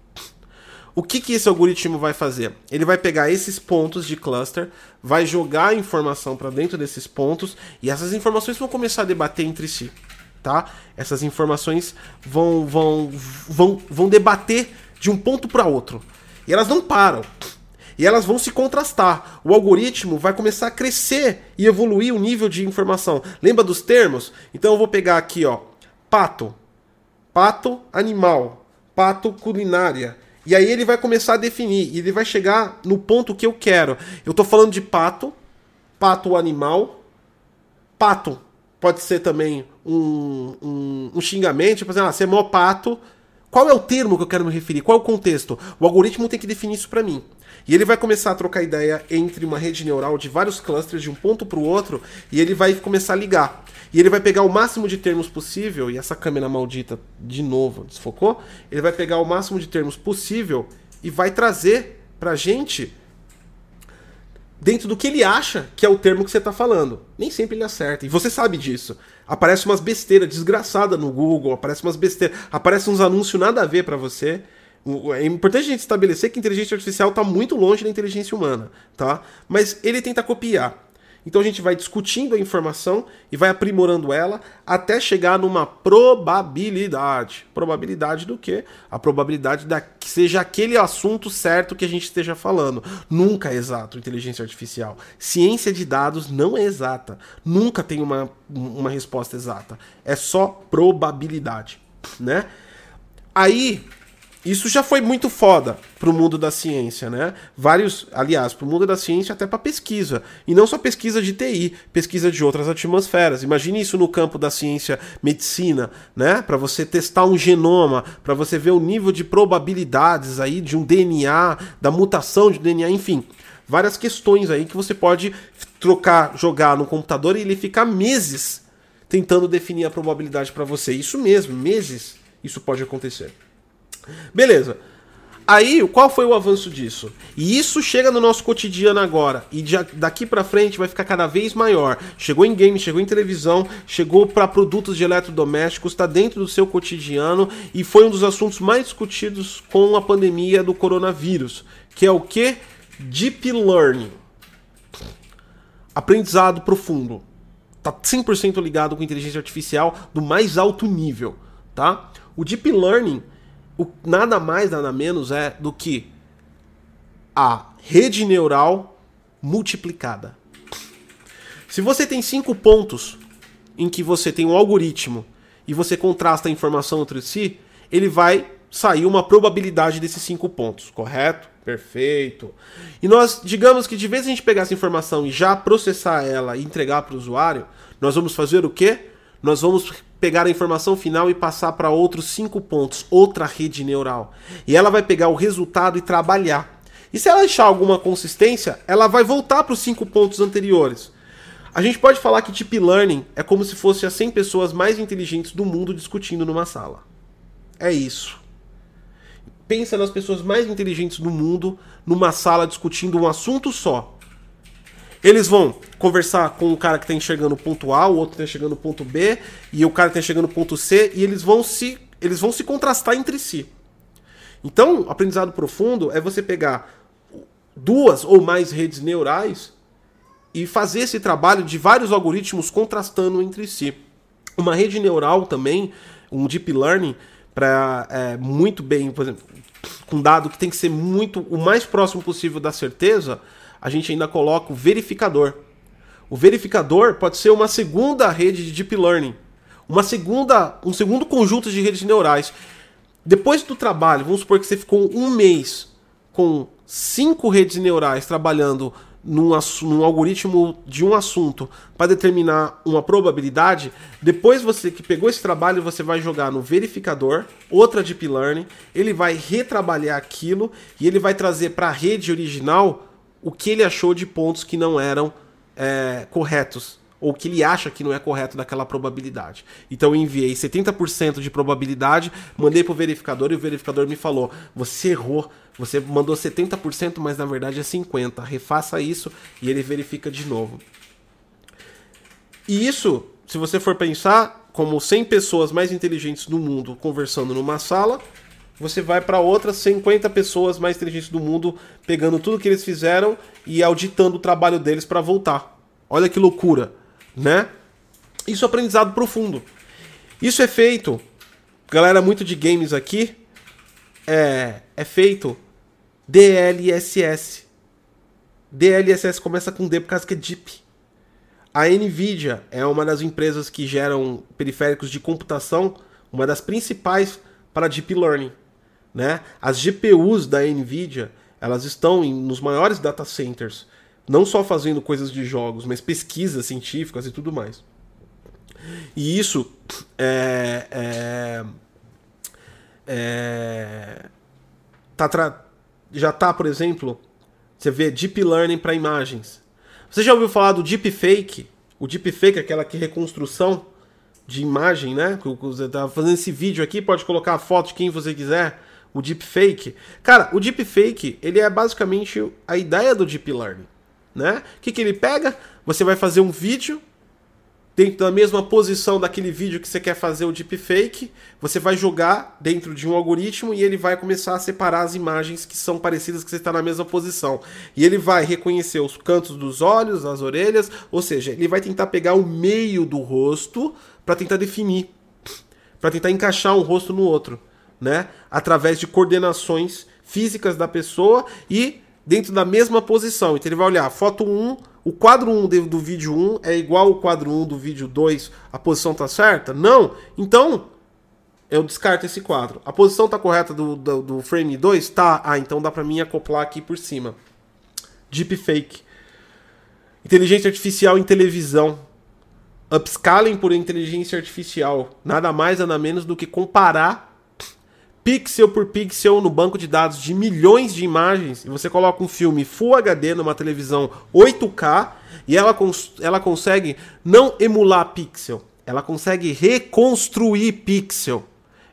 O que esse algoritmo vai fazer? Ele vai pegar esses pontos de cluster, vai jogar a informação para dentro desses pontos e essas informações vão começar a debater entre si, tá? Essas informações vão debater de um ponto para outro. E elas não param. E elas vão se contrastar. O algoritmo vai começar a crescer e evoluir o nível de informação. Lembra dos termos? Então eu vou pegar aqui, ó, pato. Pato animal. Pato culinária. E aí ele vai começar a definir, e ele vai chegar no ponto que eu quero. Eu tô falando de pato, pato animal, pato pode ser também um xingamento, tipo assim, ah, você é mó pato. Qual é o termo que eu quero me referir? Qual é o contexto? O algoritmo tem que definir isso pra mim. E ele vai começar a trocar ideia entre uma rede neural de vários clusters, de um ponto pro outro, e ele vai começar a ligar. E ele vai pegar o máximo de termos possível, e essa câmera maldita, de novo, desfocou? Ele vai pegar o máximo de termos possível e vai trazer pra gente dentro do que ele acha que é o termo que você tá falando. Nem sempre ele acerta, e você sabe disso. Aparece umas besteiras desgraçadas no Google, aparece umas besteiras, aparece uns anúncios nada a ver pra você. É importante a gente estabelecer que a inteligência artificial tá muito longe da inteligência humana, tá? Mas ele tenta copiar. Então a gente vai discutindo a informação e vai aprimorando ela até chegar numa probabilidade. Probabilidade do quê? A probabilidade da que seja aquele assunto certo que a gente esteja falando. Nunca é exato, inteligência artificial. Ciência de dados não é exata. Nunca tem uma resposta exata. É só probabilidade, né? Aí... isso já foi muito foda pro mundo da ciência, né? Aliás, pro mundo da ciência até pra pesquisa. E não só pesquisa de TI, pesquisa de outras atmosferas. Imagine isso no campo da ciência medicina, né? Pra você testar um genoma, pra você ver o nível de probabilidades aí de um DNA, da mutação de DNA, enfim. Várias questões aí que você pode jogar no computador e ele ficar meses tentando definir a probabilidade pra você. Isso mesmo, meses isso pode acontecer. Beleza, aí qual foi o avanço disso? E isso chega no nosso cotidiano agora, e daqui pra frente vai ficar cada vez maior. Chegou em game, chegou em televisão, chegou pra produtos de eletrodomésticos, tá dentro do seu cotidiano, e foi um dos assuntos mais discutidos com a pandemia do coronavírus, que é o quê? Deep Learning. Aprendizado profundo. Tá 100% ligado com inteligência artificial do mais alto nível, tá? O Deep Learning... nada mais, nada menos é do que a rede neural multiplicada. Se você tem 5 pontos em que você tem um algoritmo e você contrasta a informação entre si, ele vai sair uma probabilidade desses 5 pontos, correto? Perfeito. E nós, digamos que de vez em quando a gente pegar essa informação e já processar ela e entregar para o usuário, nós vamos fazer o quê? Nós vamos pegar a informação final e passar para outros 5 pontos, outra rede neural. E ela vai pegar o resultado e trabalhar. E se ela achar alguma consistência, ela vai voltar para os 5 pontos anteriores. A gente pode falar que Deep Learning é como se fosse as 100 pessoas mais inteligentes do mundo discutindo numa sala. É isso. Pensa nas pessoas mais inteligentes do mundo numa sala discutindo um assunto só. Eles vão conversar com o cara que está enxergando o ponto A, o outro está enxergando o ponto B, e o cara está enxergando o ponto C, e eles vão se contrastar entre si. Então, aprendizado profundo é você pegar 2 ou mais redes neurais e fazer esse trabalho de vários algoritmos contrastando entre si. Uma rede neural também, um deep learning, para muito bem, por exemplo, um dado que tem que ser o mais próximo possível da certeza, a gente ainda coloca o verificador. O verificador pode ser uma segunda rede de Deep Learning, um segundo conjunto de redes neurais. Depois do trabalho, vamos supor que você ficou um mês com 5 redes neurais trabalhando num algoritmo de um assunto para determinar uma probabilidade. Depois você que pegou esse trabalho, você vai jogar no verificador, outra Deep Learning, ele vai retrabalhar aquilo e ele vai trazer para a rede original o que ele achou de pontos que não eram corretos, ou que ele acha que não é correto daquela probabilidade. Então eu enviei 70% de probabilidade, mandei para o verificador e o verificador me falou, você errou, você mandou 70%, mas na verdade é 50%, refaça isso e ele verifica de novo. E isso, se você for pensar, como 100 pessoas mais inteligentes do mundo conversando numa sala, você vai para outras 50 pessoas mais inteligentes do mundo, pegando tudo que eles fizeram e auditando o trabalho deles para voltar. Olha que loucura, né? Isso é aprendizado profundo. Isso é feito, galera muito de games aqui, é feito DLSS. DLSS começa com D por causa que é Deep. A NVIDIA é uma das empresas que geram periféricos de computação, uma das principais para Deep Learning. Né? As GPUs da NVIDIA, elas estão nos maiores data centers, não só fazendo coisas de jogos, mas pesquisas científicas e tudo mais. E isso por exemplo, você vê Deep Learning para imagens. Você já ouviu falar do Deep Fake? O Deep Fake é aquela que reconstrução de imagem, né? Você tá fazendo esse vídeo aqui, pode colocar a foto de quem você quiser. O deepfake. Cara, o deepfake, ele é basicamente a ideia do deep learning, né? O que ele pega? Você vai fazer um vídeo dentro da mesma posição daquele vídeo que você quer fazer o deepfake, você vai jogar dentro de um algoritmo e ele vai começar a separar as imagens que são parecidas, que você está na mesma posição. E ele vai reconhecer os cantos dos olhos, as orelhas, ou seja, ele vai tentar pegar o meio do rosto para tentar definir, para tentar encaixar um rosto no outro, né? Através de coordenações físicas da pessoa e dentro da mesma posição. Então ele vai olhar foto 1, o quadro 1 do vídeo 1 é igual ao quadro 1 do vídeo 2, a posição está certa? Não. Então, eu descarto esse quadro. A posição está correta do frame 2? Tá. Ah, então dá para mim acoplar aqui por cima. Deepfake. Inteligência artificial em televisão. Upscaling por inteligência artificial. Nada mais, nada menos do que comparar pixel por pixel no banco de dados de milhões de imagens, e você coloca um filme Full HD numa televisão 8K e ela consegue não emular pixel, ela consegue reconstruir pixel.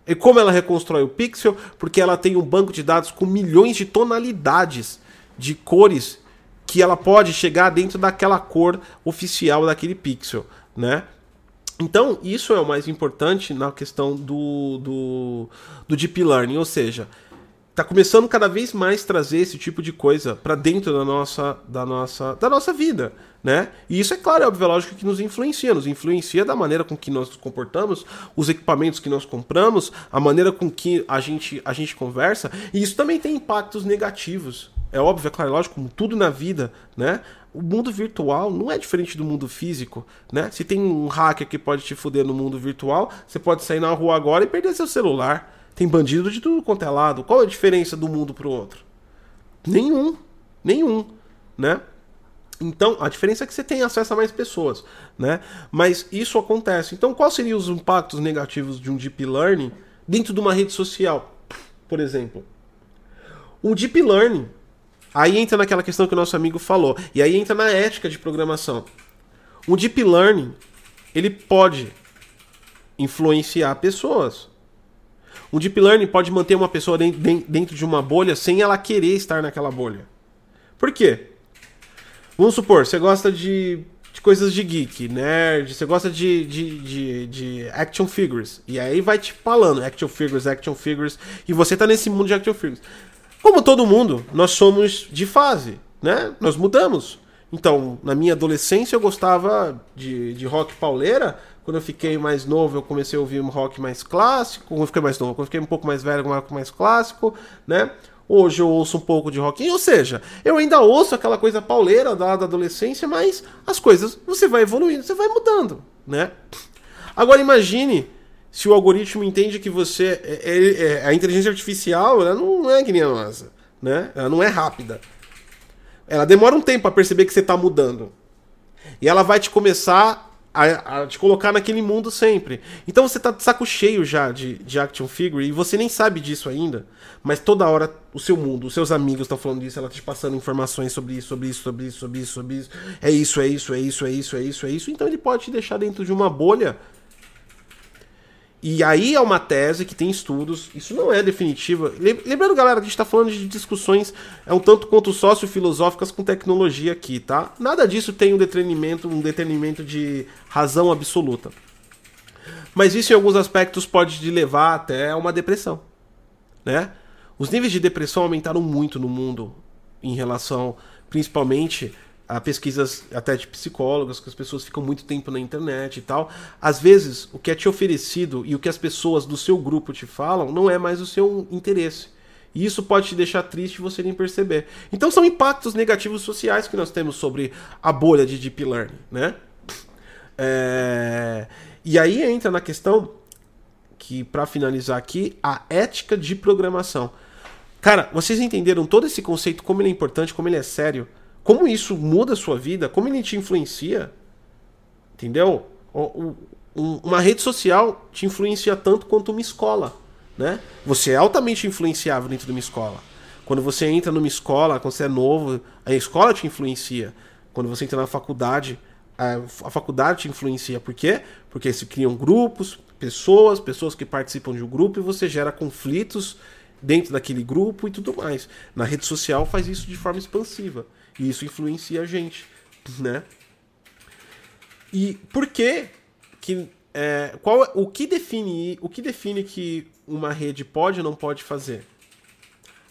E como ela reconstrói o pixel? Porque ela tem um banco de dados com milhões de tonalidades de cores que ela pode chegar dentro daquela cor oficial daquele pixel, né? Então, isso é o mais importante na questão do Deep Learning, ou seja, está começando cada vez mais trazer esse tipo de coisa para dentro da nossa vida, né? E isso é claro, é óbvio, lógico que nos influencia da maneira com que nós nos comportamos, os equipamentos que nós compramos, a maneira com que a gente conversa, e isso também tem impactos negativos. É óbvio, é claro, é lógico, como tudo na vida, né? O mundo virtual não é diferente do mundo físico, né? Se tem um hacker que pode te foder no mundo virtual, você pode sair na rua agora e perder seu celular. Tem bandido de tudo quanto é lado. Qual é a diferença do mundo pro outro? Nenhum, né? Então, a diferença é que você tem acesso a mais pessoas, né? Mas isso acontece. Então, quais seriam os impactos negativos de um Deep Learning dentro de uma rede social, por exemplo? O Deep Learning... Aí entra naquela questão que o nosso amigo falou. E aí entra na ética de programação. O Deep Learning, ele pode influenciar pessoas. O Deep Learning pode manter uma pessoa dentro de uma bolha sem ela querer estar naquela bolha. Por quê? Vamos supor, você gosta de coisas de geek, nerd, você gosta de action figures. E aí vai te falando action figures. E você tá nesse mundo de action figures. Como todo mundo, nós somos de fase, né? Nós mudamos. Então, na minha adolescência, eu gostava de rock pauleira. Quando eu fiquei mais novo, eu comecei a ouvir um rock mais clássico. Quando eu fiquei um pouco mais velho, um rock mais clássico, né? Hoje eu ouço um pouco de rock. Ou seja, eu ainda ouço aquela coisa pauleira da adolescência, mas as coisas, você vai evoluindo, você vai mudando, né? Agora, imagine... Se o algoritmo entende que você... a inteligência artificial, ela não é que nem a nossa, né? Ela não é rápida. Ela demora um tempo para perceber que você está mudando. E ela vai te começar a te colocar naquele mundo sempre. Então você está de saco cheio já de action figure e você nem sabe disso ainda. Mas toda hora o seu mundo, os seus amigos estão falando disso, ela tá te passando informações sobre isso. É isso. Então ele pode te deixar dentro de uma bolha. E aí é uma tese que tem estudos, isso não é definitivo. Lembrando, galera, que a gente está falando de discussões um tanto quanto sociofilosóficas com tecnologia aqui, tá? Nada disso tem um detenimento de razão absoluta. Mas isso, em alguns aspectos, pode te levar até uma depressão, né? Os níveis de depressão aumentaram muito no mundo em relação, principalmente... Há pesquisas até de psicólogos, que as pessoas ficam muito tempo na internet e tal. Às vezes, o que é te oferecido e o que as pessoas do seu grupo te falam não é mais o seu interesse. E isso pode te deixar triste e você nem perceber. Então são impactos negativos sociais que nós temos sobre a bolha de Deep Learning, né? E aí entra na questão, que para finalizar aqui, a ética de programação. Cara, vocês entenderam todo esse conceito, como ele é importante, como ele é sério? Como isso muda a sua vida, como ele te influencia, entendeu? Uma rede social te influencia tanto quanto uma escola, né? Você é altamente influenciável dentro de uma escola. Quando você entra numa escola, quando você é novo, a escola te influencia. Quando você entra na faculdade, a faculdade te influencia. Por quê? Porque se criam grupos, pessoas que participam de um grupo, e você gera conflitos dentro daquele grupo e tudo mais. Na rede social faz isso de forma expansiva. E isso influencia a gente, né? E por que que... O que define que uma rede pode ou não pode fazer?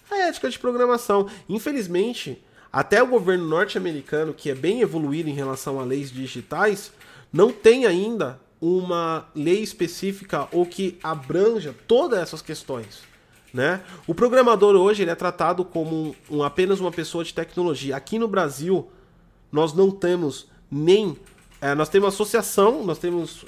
A ética de programação. Infelizmente, até o governo norte-americano, que é bem evoluído em relação a leis digitais, não tem ainda uma lei específica ou que abranja todas essas questões, né? O programador hoje ele é tratado como apenas uma pessoa de tecnologia. Aqui no Brasil, nós não temos nem... nós temos associação, nós temos,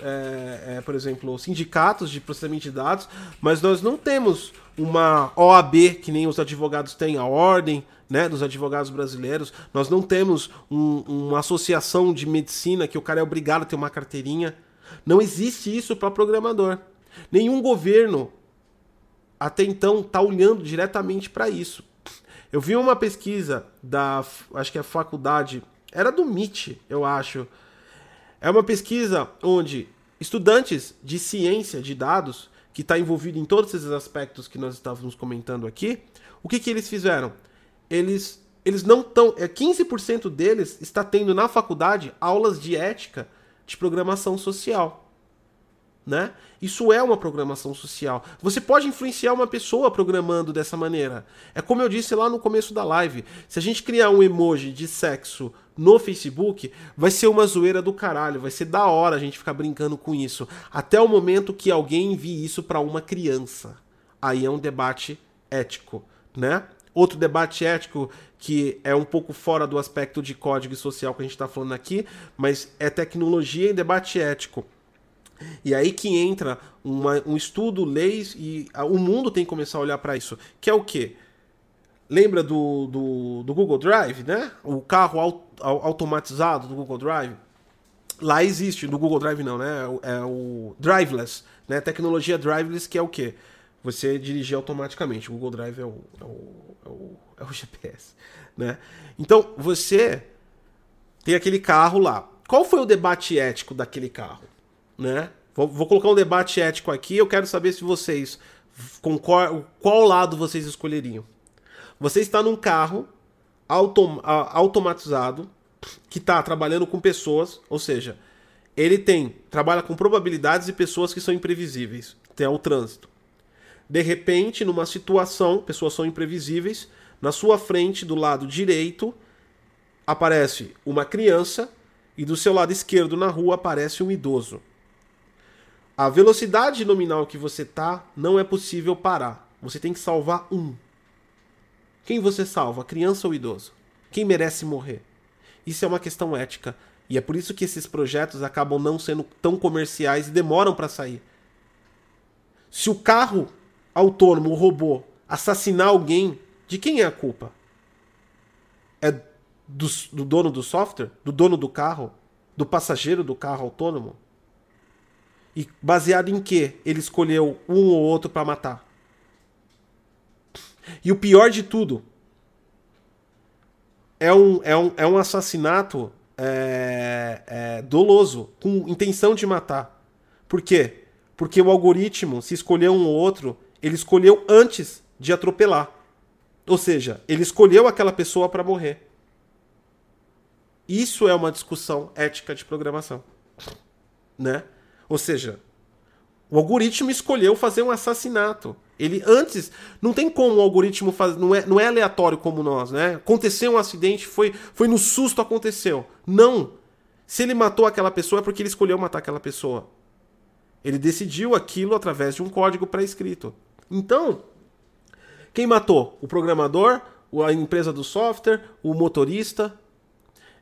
por exemplo, sindicatos de processamento de dados, mas nós não temos uma OAB, que nem os advogados têm, a ordem, né, dos advogados brasileiros. Nós não temos uma associação de medicina que o cara é obrigado a ter uma carteirinha. Não existe isso para programador. Nenhum governo, até então, está olhando diretamente para isso. Eu vi uma pesquisa da, acho que a faculdade, era do MIT, eu acho. É uma pesquisa onde estudantes de ciência de dados, que está envolvido em todos esses aspectos que nós estávamos comentando aqui, o que que eles fizeram? Eles não estão... 15% deles está tendo na faculdade aulas de ética de programação social, né? Isso é uma programação social. Você pode influenciar uma pessoa programando dessa maneira. É como eu disse lá no começo da live. Se a gente criar um emoji de sexo no Facebook, vai ser uma zoeira do caralho, vai ser da hora a gente ficar brincando com isso, até o momento que alguém envie isso para uma criança. Aí é um debate ético, né? Outro debate ético que é um pouco fora do aspecto de código social que a gente está falando aqui, mas é tecnologia e debate ético. E aí que entra um estudo, leis, e o mundo tem que começar a olhar para isso, que é o quê? Lembra do Google Drive, né? O carro automatizado do Google Drive? Lá existe, no Google Drive não, né? É o driveless, né? Tecnologia driveless, que é o quê? Você dirigir automaticamente. O Google Drive é o GPS, né? Então, você tem aquele carro lá. Qual foi o debate ético daquele carro, né? Vou colocar um debate ético aqui. Eu quero saber se vocês concordam, qual lado vocês escolheriam. Você está num carro automatizado que está trabalhando com pessoas, ou seja, ele trabalha com probabilidades e pessoas que são imprevisíveis, até o trânsito. De repente, numa situação, pessoas são imprevisíveis, na sua frente, do lado direito, aparece uma criança e do seu lado esquerdo, na rua, aparece um idoso. A velocidade nominal que você está não é possível parar. Você tem que salvar um. Quem você salva, criança ou idoso? Quem merece morrer? Isso é uma questão ética. E é por isso que esses projetos acabam não sendo tão comerciais e demoram para sair. Se o carro autônomo, o robô, assassinar alguém, de quem é a culpa? É do dono do software? Do dono do carro? Do passageiro do carro autônomo? E baseado em que ele escolheu um ou outro para matar? E o pior de tudo, é um assassinato doloso, com intenção de matar. Por quê? Porque o algoritmo, se escolher um ou outro, ele escolheu antes de atropelar. Ou seja, ele escolheu aquela pessoa para morrer. Isso é uma discussão ética de programação, né? Ou seja, o algoritmo escolheu fazer um assassinato. Ele antes, não tem como o algoritmo fazer, não é aleatório como nós, né? Aconteceu um acidente, foi no susto, aconteceu. Não. Se ele matou aquela pessoa é porque ele escolheu matar aquela pessoa. Ele decidiu aquilo através de um código pré-escrito. Então, quem matou? O programador, a empresa do software, o motorista?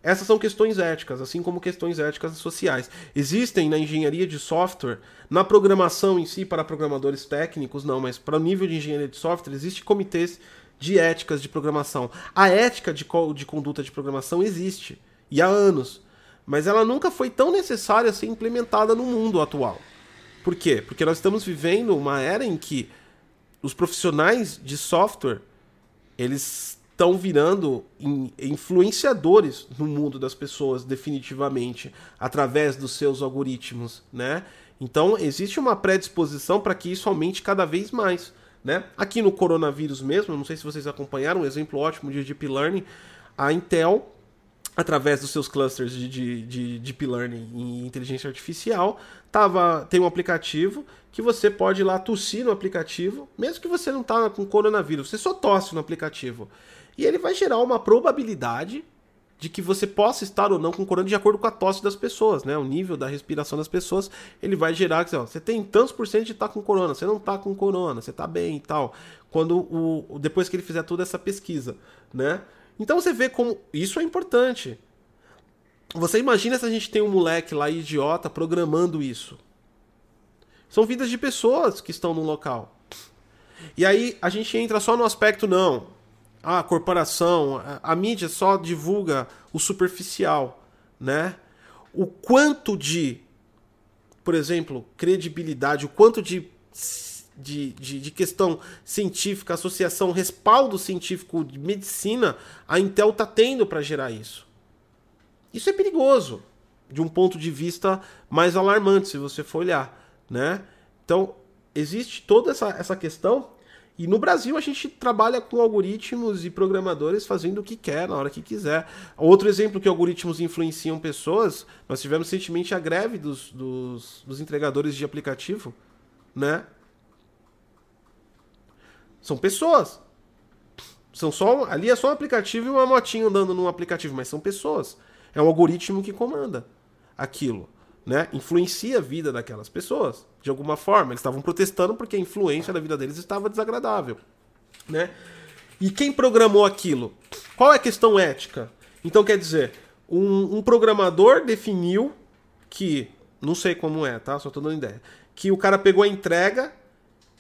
Essas são questões éticas, assim como questões éticas sociais. Existem na engenharia de software, na programação em si, para programadores técnicos, não, mas para o nível de engenharia de software, existem comitês de éticas de programação. A ética de conduta de programação existe, e há anos, mas ela nunca foi tão necessária a ser implementada no mundo atual. Por quê? Porque nós estamos vivendo uma era em que os profissionais de software, eles estão virando influenciadores no mundo das pessoas, definitivamente, através dos seus algoritmos, né? Então, existe uma predisposição para que isso aumente cada vez mais, né? Aqui no coronavírus mesmo, não sei se vocês acompanharam, um exemplo ótimo de Deep Learning, a Intel através dos seus clusters de Deep Learning e inteligência artificial, tem um aplicativo que você pode ir lá tossir no aplicativo, mesmo que você não tá com coronavírus, você só tosse no aplicativo. E ele vai gerar uma probabilidade de que você possa estar ou não com coronavírus de acordo com a tosse das pessoas, né? O nível da respiração das pessoas, ele vai gerar que você tem tantos por cento de estar com corona, você não tá com corona, você tá bem e tal. Quando depois que ele fizer toda essa pesquisa, né? Então você vê como isso é importante. Você imagina se a gente tem um moleque lá idiota programando isso. São vidas de pessoas que estão num local. E aí a gente entra só no aspecto não. A corporação, a mídia só divulga o superficial, né? O quanto de, por exemplo, credibilidade, o quanto de questão científica, associação, respaldo científico de medicina, a Intel está tendo para gerar isso. Isso é perigoso, de um ponto de vista mais alarmante, se você for olhar, né? Então, existe toda essa questão, e no Brasil a gente trabalha com algoritmos e programadores fazendo o que quer, na hora que quiser. Outro exemplo que algoritmos influenciam pessoas, nós tivemos recentemente a greve dos entregadores de aplicativo, né? São pessoas. Ali é só um aplicativo e uma motinha andando num aplicativo, mas são pessoas. É um algoritmo que comanda aquilo, né? Influencia a vida daquelas pessoas, de alguma forma. Eles estavam protestando porque a influência da vida deles estava desagradável, né? E quem programou aquilo? Qual é a questão ética? Então, quer dizer, um programador definiu que... Não sei como é, tá? Só tô dando ideia. Que o cara pegou a entrega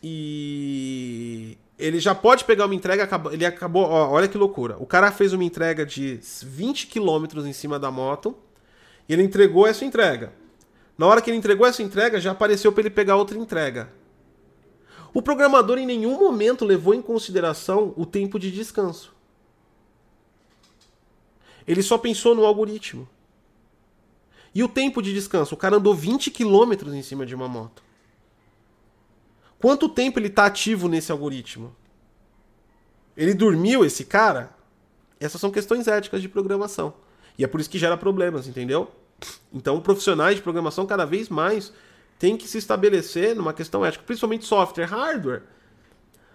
e... Ele já pode pegar uma entrega, ele acabou... Ó, olha que loucura. O cara fez uma entrega de 20 km em cima da moto e ele entregou essa entrega. Na hora que ele entregou essa entrega, já apareceu para ele pegar outra entrega. O programador em nenhum momento levou em consideração o tempo de descanso. Ele só pensou no algoritmo. E o tempo de descanso? O cara andou 20 km em cima de uma moto. Quanto tempo ele está ativo nesse algoritmo? Ele dormiu, esse cara? Essas são questões éticas de programação. E é por isso que gera problemas, entendeu? Então, profissionais de programação cada vez mais têm que se estabelecer numa questão ética. Principalmente software, hardware.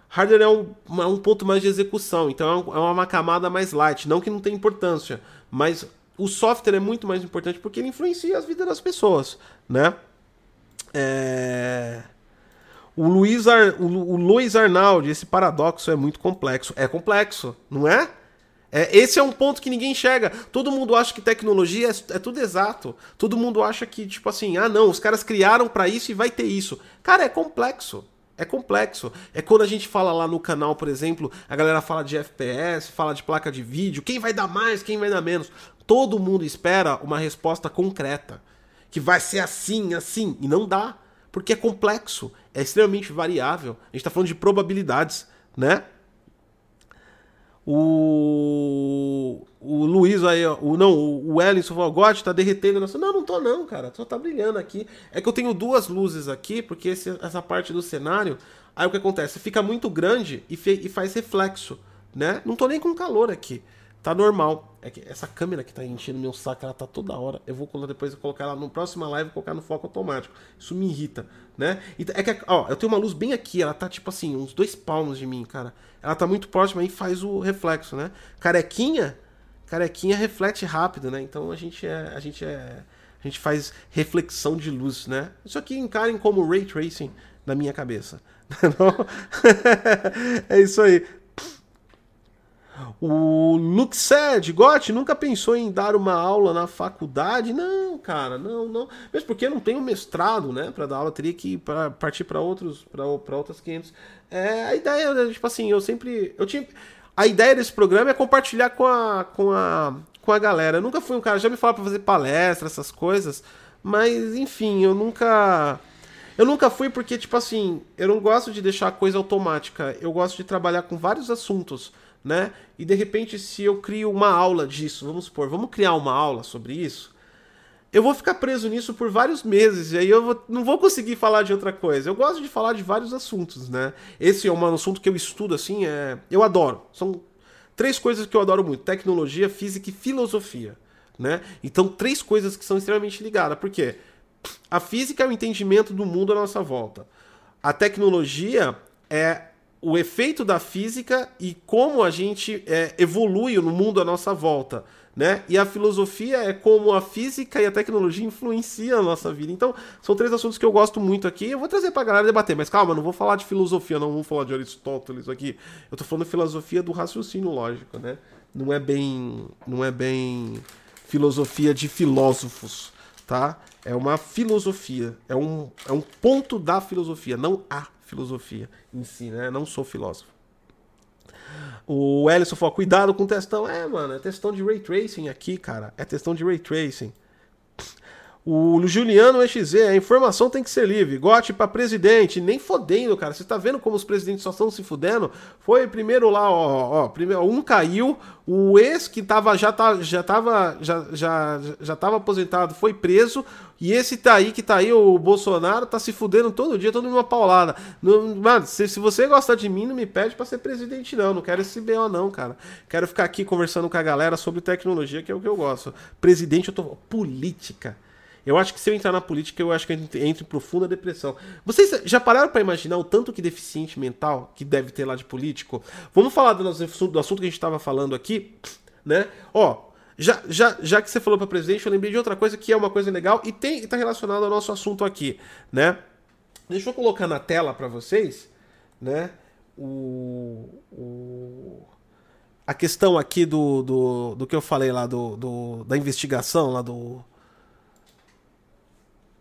Hardware é um ponto mais de execução. Então, é uma camada mais light. Não que não tenha importância. Mas o software é muito mais importante porque ele influencia as vidas das pessoas, né? O Luiz Arnaldi, esse paradoxo é muito complexo. É complexo, não é? Esse é um ponto que ninguém enxerga. Todo mundo acha que tecnologia é tudo exato. Todo mundo acha que, tipo assim, ah não, os caras criaram pra isso e vai ter isso. Cara, é complexo. É complexo. É quando a gente fala lá no canal, por exemplo, a galera fala de FPS, fala de placa de vídeo, quem vai dar mais, quem vai dar menos. Todo mundo espera uma resposta concreta. Que vai ser assim, assim. E não dá. Porque é complexo, é extremamente variável. A gente está falando de probabilidades, né? O Luiz aí, ó, o Ellison falou, Gott, tá derretendo. Não tô não, cara, só tá brilhando aqui. É que eu tenho duas luzes aqui, porque essa parte do cenário, aí o que acontece? Fica muito grande e faz reflexo, né? Não tô nem com calor aqui, tá normal. É que essa câmera que tá enchendo meu saco, ela tá toda hora. Eu vou depois colocar ela no próxima live e colocar no foco automático. Isso me irrita, né? É que, ó, eu tenho uma luz bem aqui, ela tá tipo assim, uns 2 palmos de mim, cara. Ela tá muito próxima e faz o reflexo, né? Carequinha reflete rápido, né? Então a gente faz reflexão de luz, né? Isso aqui encarem como ray tracing na minha cabeça. Não? É isso aí. O Luxed, Gotti, nunca pensou em dar uma aula na faculdade? Não, cara, não. Mesmo porque não tenho mestrado, né? Pra dar aula, teria que partir pra outras 500. A ideia, tipo assim, a ideia desse programa é compartilhar com a galera. Eu nunca fui um cara, já me falaram pra fazer palestra, essas coisas. Mas, enfim, eu nunca fui porque, tipo assim, eu não gosto de deixar a coisa automática. Eu gosto de trabalhar com vários assuntos, né? E de repente, se eu crio uma aula disso, vamos criar uma aula sobre isso, eu vou ficar preso nisso por vários meses, e aí não vou conseguir falar de outra coisa. Eu gosto de falar de vários assuntos, né? Esse é um assunto que eu estudo, assim, eu adoro. São 3 coisas que eu adoro muito: tecnologia, física e filosofia, né? Então, três coisas que são extremamente ligadas. Por quê? A física é o entendimento do mundo à nossa volta. A tecnologia é o efeito da física e como a gente evolui no mundo à nossa volta, né? E a filosofia é como a física e a tecnologia influenciam a nossa vida. Então, são três assuntos que eu gosto muito aqui. Eu vou trazer pra galera debater, mas calma, não vou falar de filosofia, não vou falar de Aristóteles aqui. Eu tô falando de filosofia do raciocínio lógico, né? Não é bem filosofia de filósofos, tá? É uma filosofia, é um ponto da filosofia, não a filosofia em si, né? Não sou filósofo. O Ellison falou, cuidado com o textão. É, mano, é textão de Ray Tracing aqui, cara. É textão de Ray Tracing. O Juliano XZ, a informação tem que ser livre. Gotti pra presidente. Nem fodendo, cara. Você tá vendo como os presidentes só estão se fudendo? Foi primeiro lá, primeiro, um caiu, o ex que tava, já tava aposentado foi preso, e esse tá aí, o Bolsonaro, tá se fudendo todo dia, todo mundo uma paulada. Não, mano, se você gostar de mim, não me pede pra ser presidente, não. Não quero esse BO, não, cara. Quero ficar aqui conversando com a galera sobre tecnologia, que é o que eu gosto. Presidente, eu tô... Política. Eu acho que se eu entrar na política, eu acho que eu entro em profunda depressão. Vocês já pararam pra imaginar o tanto que deficiente mental que deve ter lá de político? Vamos falar do assunto que a gente tava falando aqui, né? Ó, já que você falou pra presidente, eu lembrei de outra coisa que é uma coisa legal e tá relacionado ao nosso assunto aqui, né? Deixa eu colocar na tela pra vocês, né? A questão aqui do que eu falei lá, da investigação lá do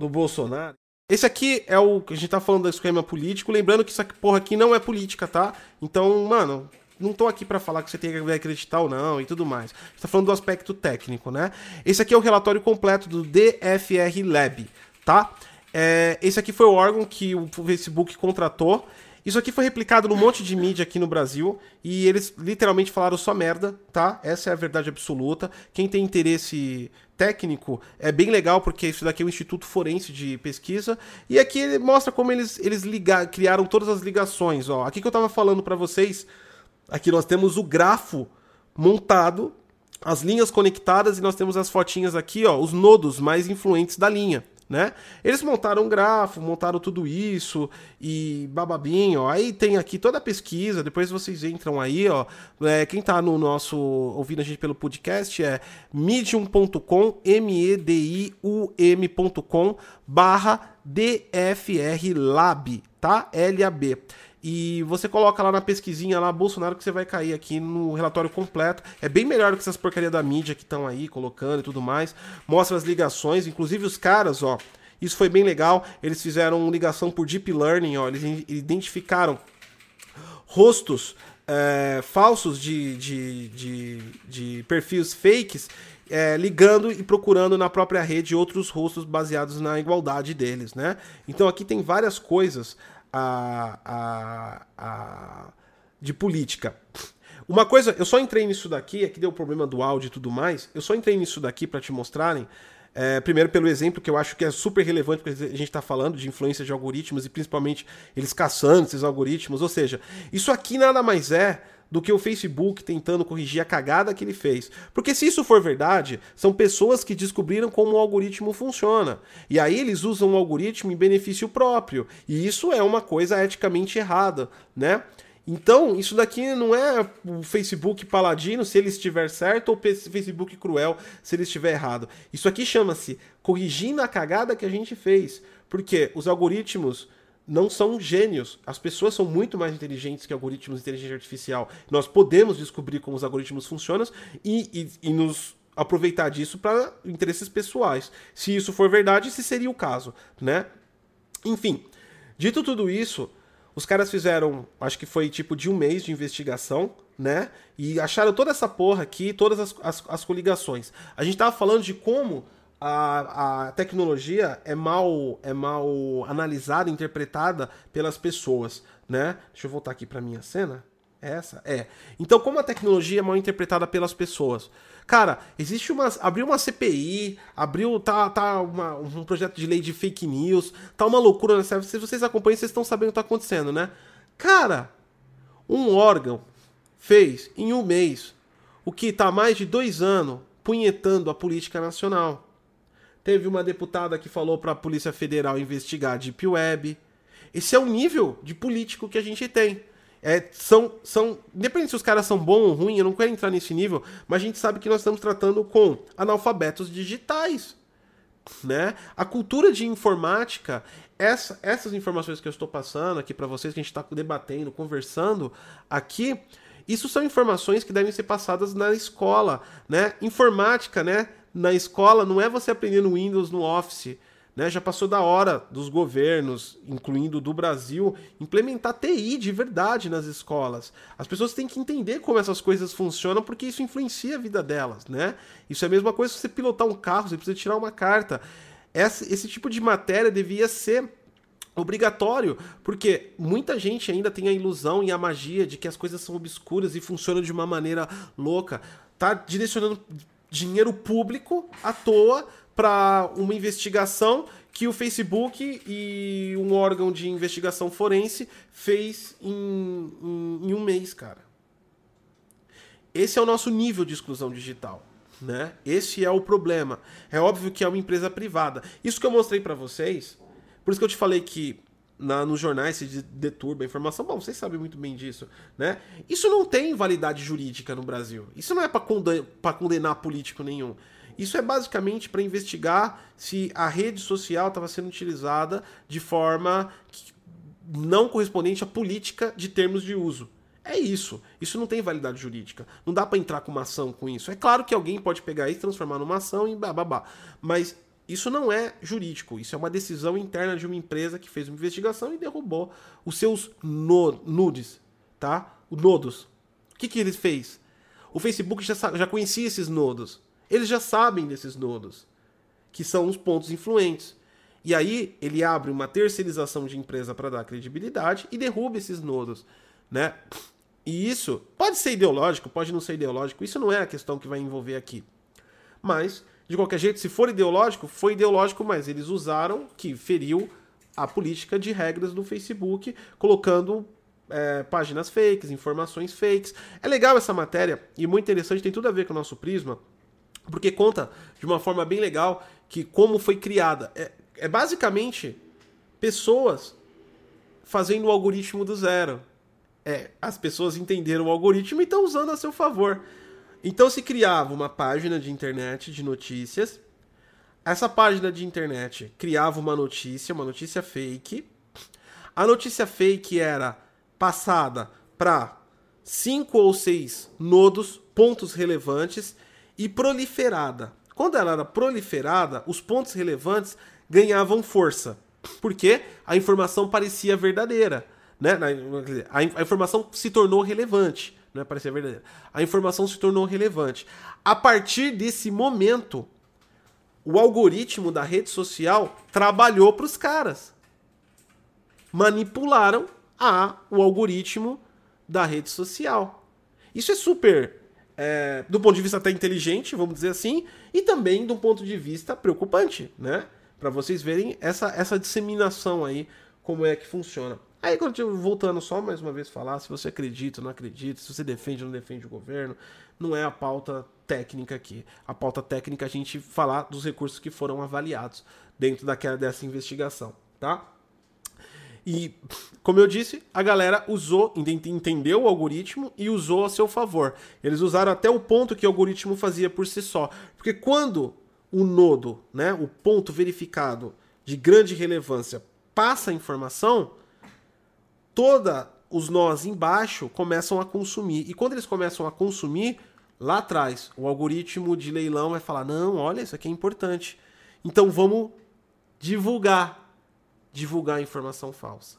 Bolsonaro. Esse aqui é o que a gente tá falando do esquema político, lembrando que essa porra aqui não é política, tá? Então, mano, não tô aqui pra falar que você tem que acreditar ou não e tudo mais. A gente tá falando do aspecto técnico, né? Esse aqui é o relatório completo do DFRLab, tá? Esse aqui foi o órgão que o Facebook contratou. Isso aqui foi replicado num monte de mídia aqui no Brasil e eles literalmente falaram só merda, tá? Essa é a verdade absoluta. Quem tem interesse técnico é bem legal, porque isso daqui é um instituto forense de pesquisa. E aqui ele mostra como eles criaram todas as ligações, ó. Aqui que eu tava falando pra vocês, aqui nós temos o grafo montado, as linhas conectadas e nós temos as fotinhas aqui, ó, os nodos mais influentes da linha. Né? Eles montaram um grafo, montaram tudo isso e bababinho, ó. Aí tem aqui toda a pesquisa, depois vocês entram aí, ó. Quem tá no nosso, ouvindo a gente pelo podcast é medium.com, medium.com/DFRLab, tá? LAB. E você coloca lá na pesquisinha lá, Bolsonaro, que você vai cair aqui no relatório completo. É bem melhor do que essas porcaria da mídia que estão aí colocando e tudo mais. Mostra as ligações, inclusive os caras, ó. Isso foi bem legal. Eles fizeram ligação por Deep Learning, ó. Eles identificaram rostos falsos de perfis fakes, ligando e procurando na própria rede outros rostos baseados na igualdade deles, né? Então aqui tem várias coisas de política. Uma coisa, eu só entrei nisso daqui, aqui deu problema do áudio e tudo mais, eu só entrei nisso daqui para te mostrarem, primeiro pelo exemplo que eu acho que é super relevante, porque a gente está falando de influência de algoritmos e principalmente eles caçando esses algoritmos, ou seja, isso aqui nada mais é do que o Facebook tentando corrigir a cagada que ele fez. Porque se isso for verdade, são pessoas que descobriram como o algoritmo funciona. E aí eles usam o algoritmo em benefício próprio. E isso é uma coisa eticamente errada, né? Então, isso daqui não é o Facebook paladino, se ele estiver certo, ou o Facebook cruel, se ele estiver errado. Isso aqui chama-se corrigindo a cagada que a gente fez. Porque os algoritmos não são gênios. As pessoas são muito mais inteligentes que algoritmos de inteligência artificial. Nós podemos descobrir como os algoritmos funcionam e nos aproveitar disso para interesses pessoais. Se isso for verdade, esse seria o caso, né? Enfim, dito tudo isso, os caras fizeram, acho que foi tipo de um mês de investigação, né? E acharam toda essa porra aqui, todas as coligações. A gente tava falando de como a tecnologia é mal analisada, interpretada pelas pessoas, né? Deixa eu voltar aqui para minha cena. Essa? É. Então, como a tecnologia é mal interpretada pelas pessoas? Cara, existe uma... Abriu uma CPI, um projeto de lei de fake news, tá uma loucura nessa... Se vocês acompanham, vocês estão sabendo o que tá acontecendo, né? Cara, um órgão fez, em um mês, o que tá há mais de 2 anos punhetando a política nacional. Teve uma deputada que falou para a Polícia Federal investigar a Deep Web. Esse é o nível de político que a gente tem. Independente se os caras são bons ou ruins, eu não quero entrar nesse nível, mas a gente sabe que nós estamos tratando com analfabetos digitais, né? A cultura de informática, essas informações que eu estou passando aqui para vocês, que a gente está debatendo, conversando aqui, isso são informações que devem ser passadas na escola, né? Informática, né? Na escola não é você aprender no Windows, no Office, né? Já passou da hora dos governos, incluindo do Brasil, implementar TI de verdade nas escolas. As pessoas têm que entender como essas coisas funcionam, porque isso influencia a vida delas, né? Isso é a mesma coisa se você pilotar um carro, você precisa tirar uma carta. Esse tipo de matéria devia ser obrigatório, porque muita gente ainda tem a ilusão e a magia de que as coisas são obscuras e funcionam de uma maneira louca. Tá direcionando dinheiro público à toa para uma investigação que o Facebook e um órgão de investigação forense fez em um mês, cara. Esse é o nosso nível de exclusão digital, né? Esse é o problema. É óbvio que é uma empresa privada. Isso que eu mostrei para vocês, por isso que eu te falei que nos jornais se deturba a informação. Bom, vocês sabem muito bem disso, né? Isso não tem validade jurídica no Brasil. Isso não é para condenar político nenhum. Isso é basicamente para investigar se a rede social estava sendo utilizada de forma não correspondente à política de termos de uso. É isso. Isso não tem validade jurídica. Não dá para entrar com uma ação com isso. É claro que alguém pode pegar isso, transformar numa ação e bababá. Mas isso não é jurídico. Isso é uma decisão interna de uma empresa que fez uma investigação e derrubou os seus nudes, tá? Os nodos. O que ele fez? O Facebook já conhecia esses nodos. Eles já sabem desses nodos, que são os pontos influentes. E aí ele abre uma terceirização de empresa para dar credibilidade e derruba esses nodos, né? E isso pode ser ideológico, pode não ser ideológico. Isso não é a questão que vai envolver aqui. Mas, de qualquer jeito, se for ideológico, foi ideológico, mas eles usaram que feriu a política de regras do Facebook, colocando páginas fakes, informações fakes. É legal essa matéria e muito interessante, tem tudo a ver com o nosso prisma, porque conta de uma forma bem legal que como foi criada. É basicamente pessoas fazendo o algoritmo do zero. As pessoas entenderam o algoritmo e estão usando a seu favor. Então se criava uma página de internet de notícias. Essa página de internet criava uma notícia fake. A notícia fake era passada para 5 ou 6 nodos, pontos relevantes, e proliferada. Quando ela era proliferada, os pontos relevantes ganhavam força, porque a informação parecia verdadeira, né? A informação se tornou relevante, não é parecia verdadeira. A informação se tornou relevante. A partir desse momento, o algoritmo da rede social trabalhou para os caras. Manipularam o algoritmo da rede social. Isso é super... do ponto de vista até inteligente, vamos dizer assim, e também do ponto de vista preocupante, né? Para vocês verem essa disseminação aí, como é que funciona. Aí, voltando só mais uma vez falar, se você acredita ou não acredita, se você defende ou não defende o governo, não é a pauta técnica aqui. A pauta técnica é a gente falar dos recursos que foram avaliados dentro dessa investigação, tá? E, como eu disse, a galera entendeu o algoritmo e usou a seu favor. Eles usaram até o ponto que o algoritmo fazia por si só. Porque quando o nodo, né, o ponto verificado de grande relevância, passa a informação, todos os nós embaixo começam a consumir. E quando eles começam a consumir, lá atrás, o algoritmo de leilão vai falar, não, olha, isso aqui é importante. Então vamos divulgar informação falsa.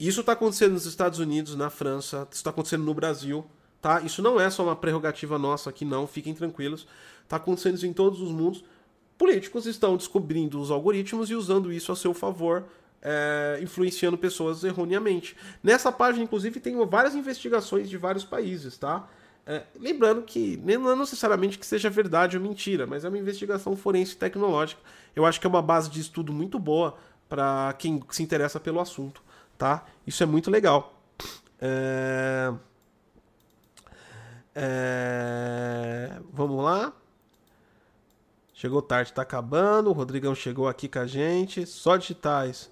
Isso está acontecendo nos Estados Unidos, na França, isso está acontecendo no Brasil, tá? Isso não é só uma prerrogativa nossa aqui, não, fiquem tranquilos. Está acontecendo isso em todos os mundos. Políticos estão descobrindo os algoritmos e usando isso a seu favor, influenciando pessoas erroneamente. Nessa página, inclusive, tem várias investigações de vários países, tá? Lembrando que não necessariamente que seja verdade ou mentira, mas é uma investigação forense tecnológica. Eu acho que é uma base de estudo muito boa para quem se interessa pelo assunto, tá? Isso é muito legal. Vamos lá. Chegou tarde, tá acabando. O Rodrigão chegou aqui com a gente. Só digitais.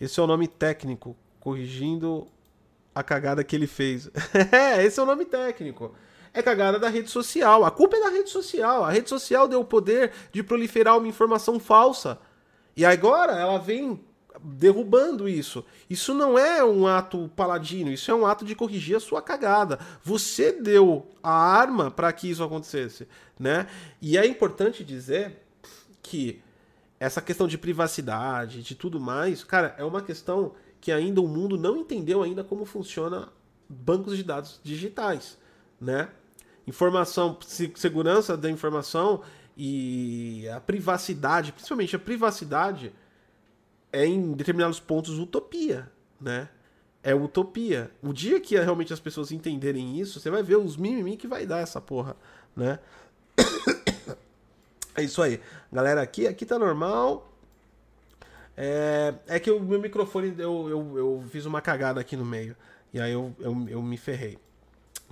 Esse é o nome técnico. Corrigindo a cagada que ele fez. Esse é o nome técnico. É cagada da rede social. A culpa é da rede social. A rede social deu o poder de proliferar uma informação falsa. E agora ela vem derrubando isso. Isso não é um ato paladino, isso é um ato de corrigir a sua cagada. Você deu a arma para que isso acontecesse, né? E é importante dizer que essa questão de privacidade, de tudo mais, cara, é uma questão que ainda o mundo não entendeu ainda como funciona bancos de dados digitais, né? Informação, segurança da informação e a privacidade, principalmente a privacidade, é em determinados pontos utopia, né? É utopia. O dia que realmente as pessoas entenderem isso, você vai ver os mimimi que vai dar essa porra, né? É isso aí. Galera, aqui tá normal. É que o meu microfone, eu fiz uma cagada aqui no meio. E aí eu me ferrei.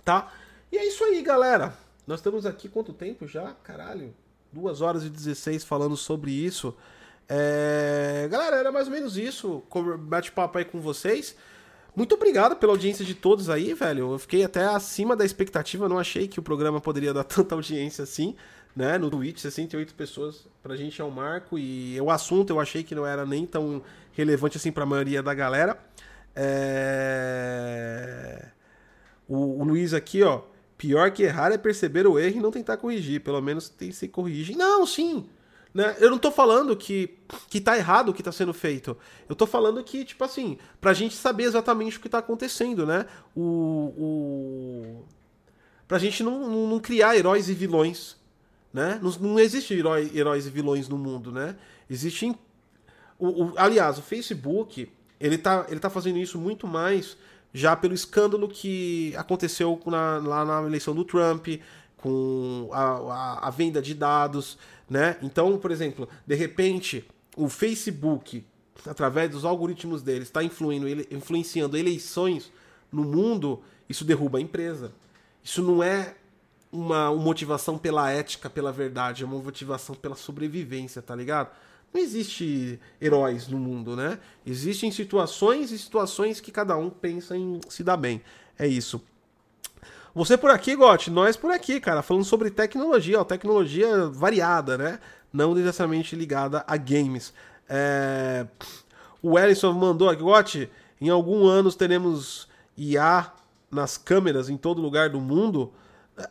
Tá? E é isso aí, galera. Nós estamos aqui quanto tempo já? Caralho. 2 horas e 16 falando sobre isso. Galera, era mais ou menos isso. Bate-papo aí com vocês. Muito obrigado pela audiência de todos aí, velho. Eu fiquei até acima da expectativa. Eu não achei que o programa poderia dar tanta audiência assim, né? No Twitch, 68 pessoas pra gente é um marco. E o assunto eu achei que não era nem tão relevante assim pra maioria da galera. O Luiz aqui, ó. Pior que errar é perceber o erro e não tentar corrigir. Pelo menos tem que se corrigir. Não, sim! Né? Eu não tô falando que tá errado o que tá sendo feito. Eu tô falando que, tipo assim, pra gente saber exatamente o que tá acontecendo, né? Pra gente não criar heróis e vilões, né? Não existe heróis e vilões no mundo, né? Existem... Aliás, o Facebook, ele tá fazendo isso muito mais já pelo escândalo que aconteceu lá na eleição do Trump, com a venda de dados, né? Então, por exemplo, de repente, o Facebook, através dos algoritmos dele, está influenciando eleições no mundo, isso derruba a empresa. Isso não é uma motivação pela ética, pela verdade, é uma motivação pela sobrevivência, tá ligado? Não existe heróis no mundo, né? Existem situações e situações que cada um pensa em se dar bem. É isso. Você por aqui, Gotti, nós por aqui, cara, falando sobre tecnologia, ó, tecnologia variada, né? Não necessariamente ligada a games. O Ellison mandou aqui, Gotti, em alguns anos teremos IA nas câmeras em todo lugar do mundo.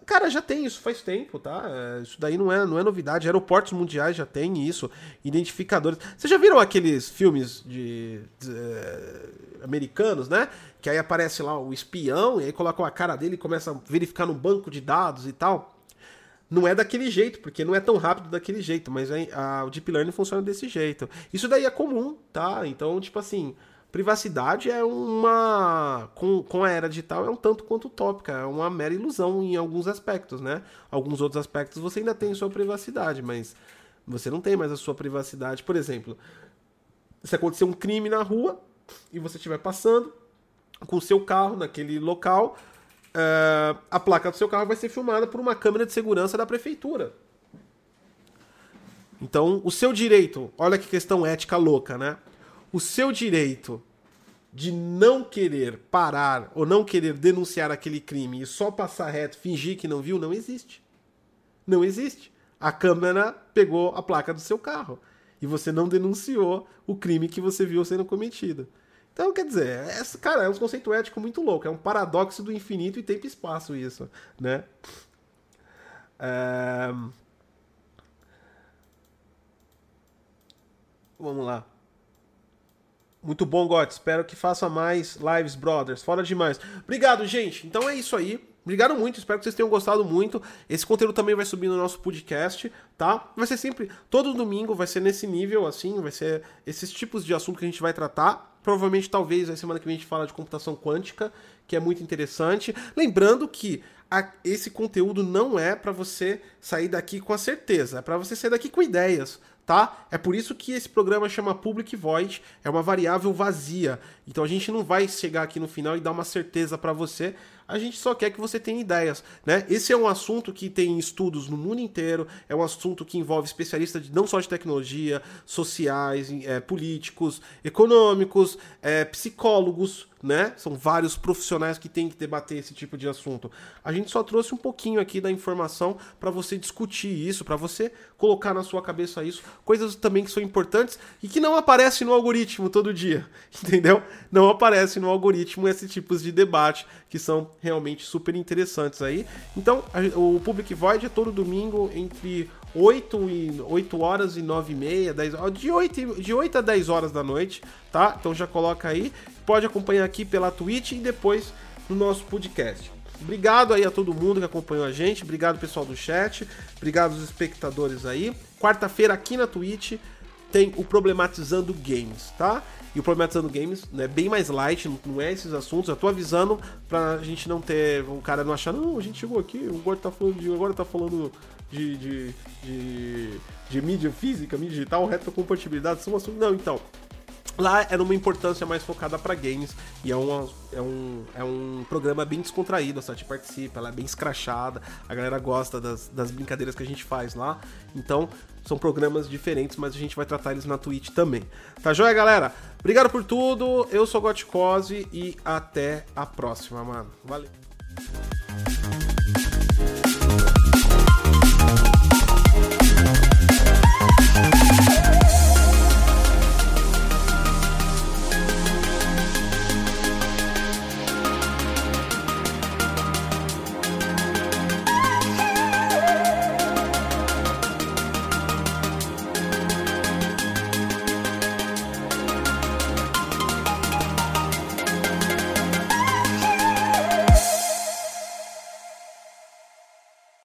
Cara, já tem isso faz tempo, tá? Isso daí não é novidade. Aeroportos mundiais já tem isso. Identificadores. Vocês já viram aqueles filmes de americanos, né? Que aí aparece lá o espião e aí colocam a cara dele e começa a verificar no banco de dados e tal. Não é daquele jeito, porque não é tão rápido daquele jeito, mas o Deep Learning funciona desse jeito. Isso daí é comum, tá? Então, tipo assim... Privacidade é uma... Com a era digital é um tanto quanto utópica, é uma mera ilusão em alguns aspectos, né? Alguns outros aspectos você ainda tem sua privacidade, mas você não tem mais a sua privacidade. Por exemplo, se acontecer um crime na rua e você estiver passando com o seu carro naquele local, a placa do seu carro vai ser filmada por uma câmera de segurança da prefeitura. Então, o seu direito... Olha que questão ética louca, né? O seu direito de não querer parar ou não querer denunciar aquele crime e só passar reto, fingir que não viu, não existe. Não existe. A câmera pegou a placa do seu carro e você não denunciou o crime que você viu sendo cometido. Então, quer dizer, cara, é um conceito ético muito louco. É um paradoxo do infinito e tempo e espaço isso, né? Vamos lá. Muito bom, Gott. Espero que faça mais lives, brothers. Fora demais. Obrigado, gente. Então é isso aí. Obrigado muito. Espero que vocês tenham gostado muito. Esse conteúdo também vai subir no nosso podcast, tá? Vai ser sempre... Todo domingo vai ser nesse nível, assim. Vai ser esses tipos de assunto que a gente vai tratar. Provavelmente, talvez, na semana que vem a gente fala de computação quântica, que é muito interessante. Lembrando que esse conteúdo não é para você sair daqui com a certeza. É para você sair daqui com ideias, tá? É por isso que esse programa chama Public Void, é uma variável vazia. Então a gente não vai chegar aqui no final e dar uma certeza pra você. a gente só quer que você tenha ideias, né? Esse é um assunto que tem estudos no mundo inteiro, é um assunto que envolve especialistas de, não só de tecnologia, sociais, políticos, econômicos, psicólogos, né? São vários profissionais que têm que debater esse tipo de assunto. A gente só trouxe um pouquinho aqui da informação para você discutir isso, para você colocar na sua cabeça isso, coisas também que são importantes e que não aparecem no algoritmo todo dia, entendeu? Não aparecem no algoritmo esses tipos de debate que são realmente super interessantes aí. Então, o Public Void é todo domingo entre 8 horas e 9 e meia, 10, de 8 a 10 horas da noite, tá? Então já coloca aí, pode acompanhar aqui pela Twitch e depois no nosso podcast. Obrigado aí a todo mundo que acompanhou a gente, obrigado pessoal do chat, obrigado aos espectadores aí. Quarta-feira aqui na Twitch tem o Problematizando Games, tá? E o Problematizando Games é bem mais light, não é esses assuntos. Eu tô avisando pra gente não ter um cara não achar, não, a gente chegou aqui, o Gordo tá falando de... agora tá falando de mídia física, mídia digital, retrocompatibilidade, são assuntos... Não, então... Lá era uma importância mais focada para games e é um programa bem descontraído, a Asati participa, ela é bem escrachada, a galera gosta das brincadeiras que a gente faz lá, então são programas diferentes, mas a gente vai tratar eles na Twitch também. Tá joia, galera? Obrigado por tudo, eu sou o Gottkose e até a próxima, mano. Valeu!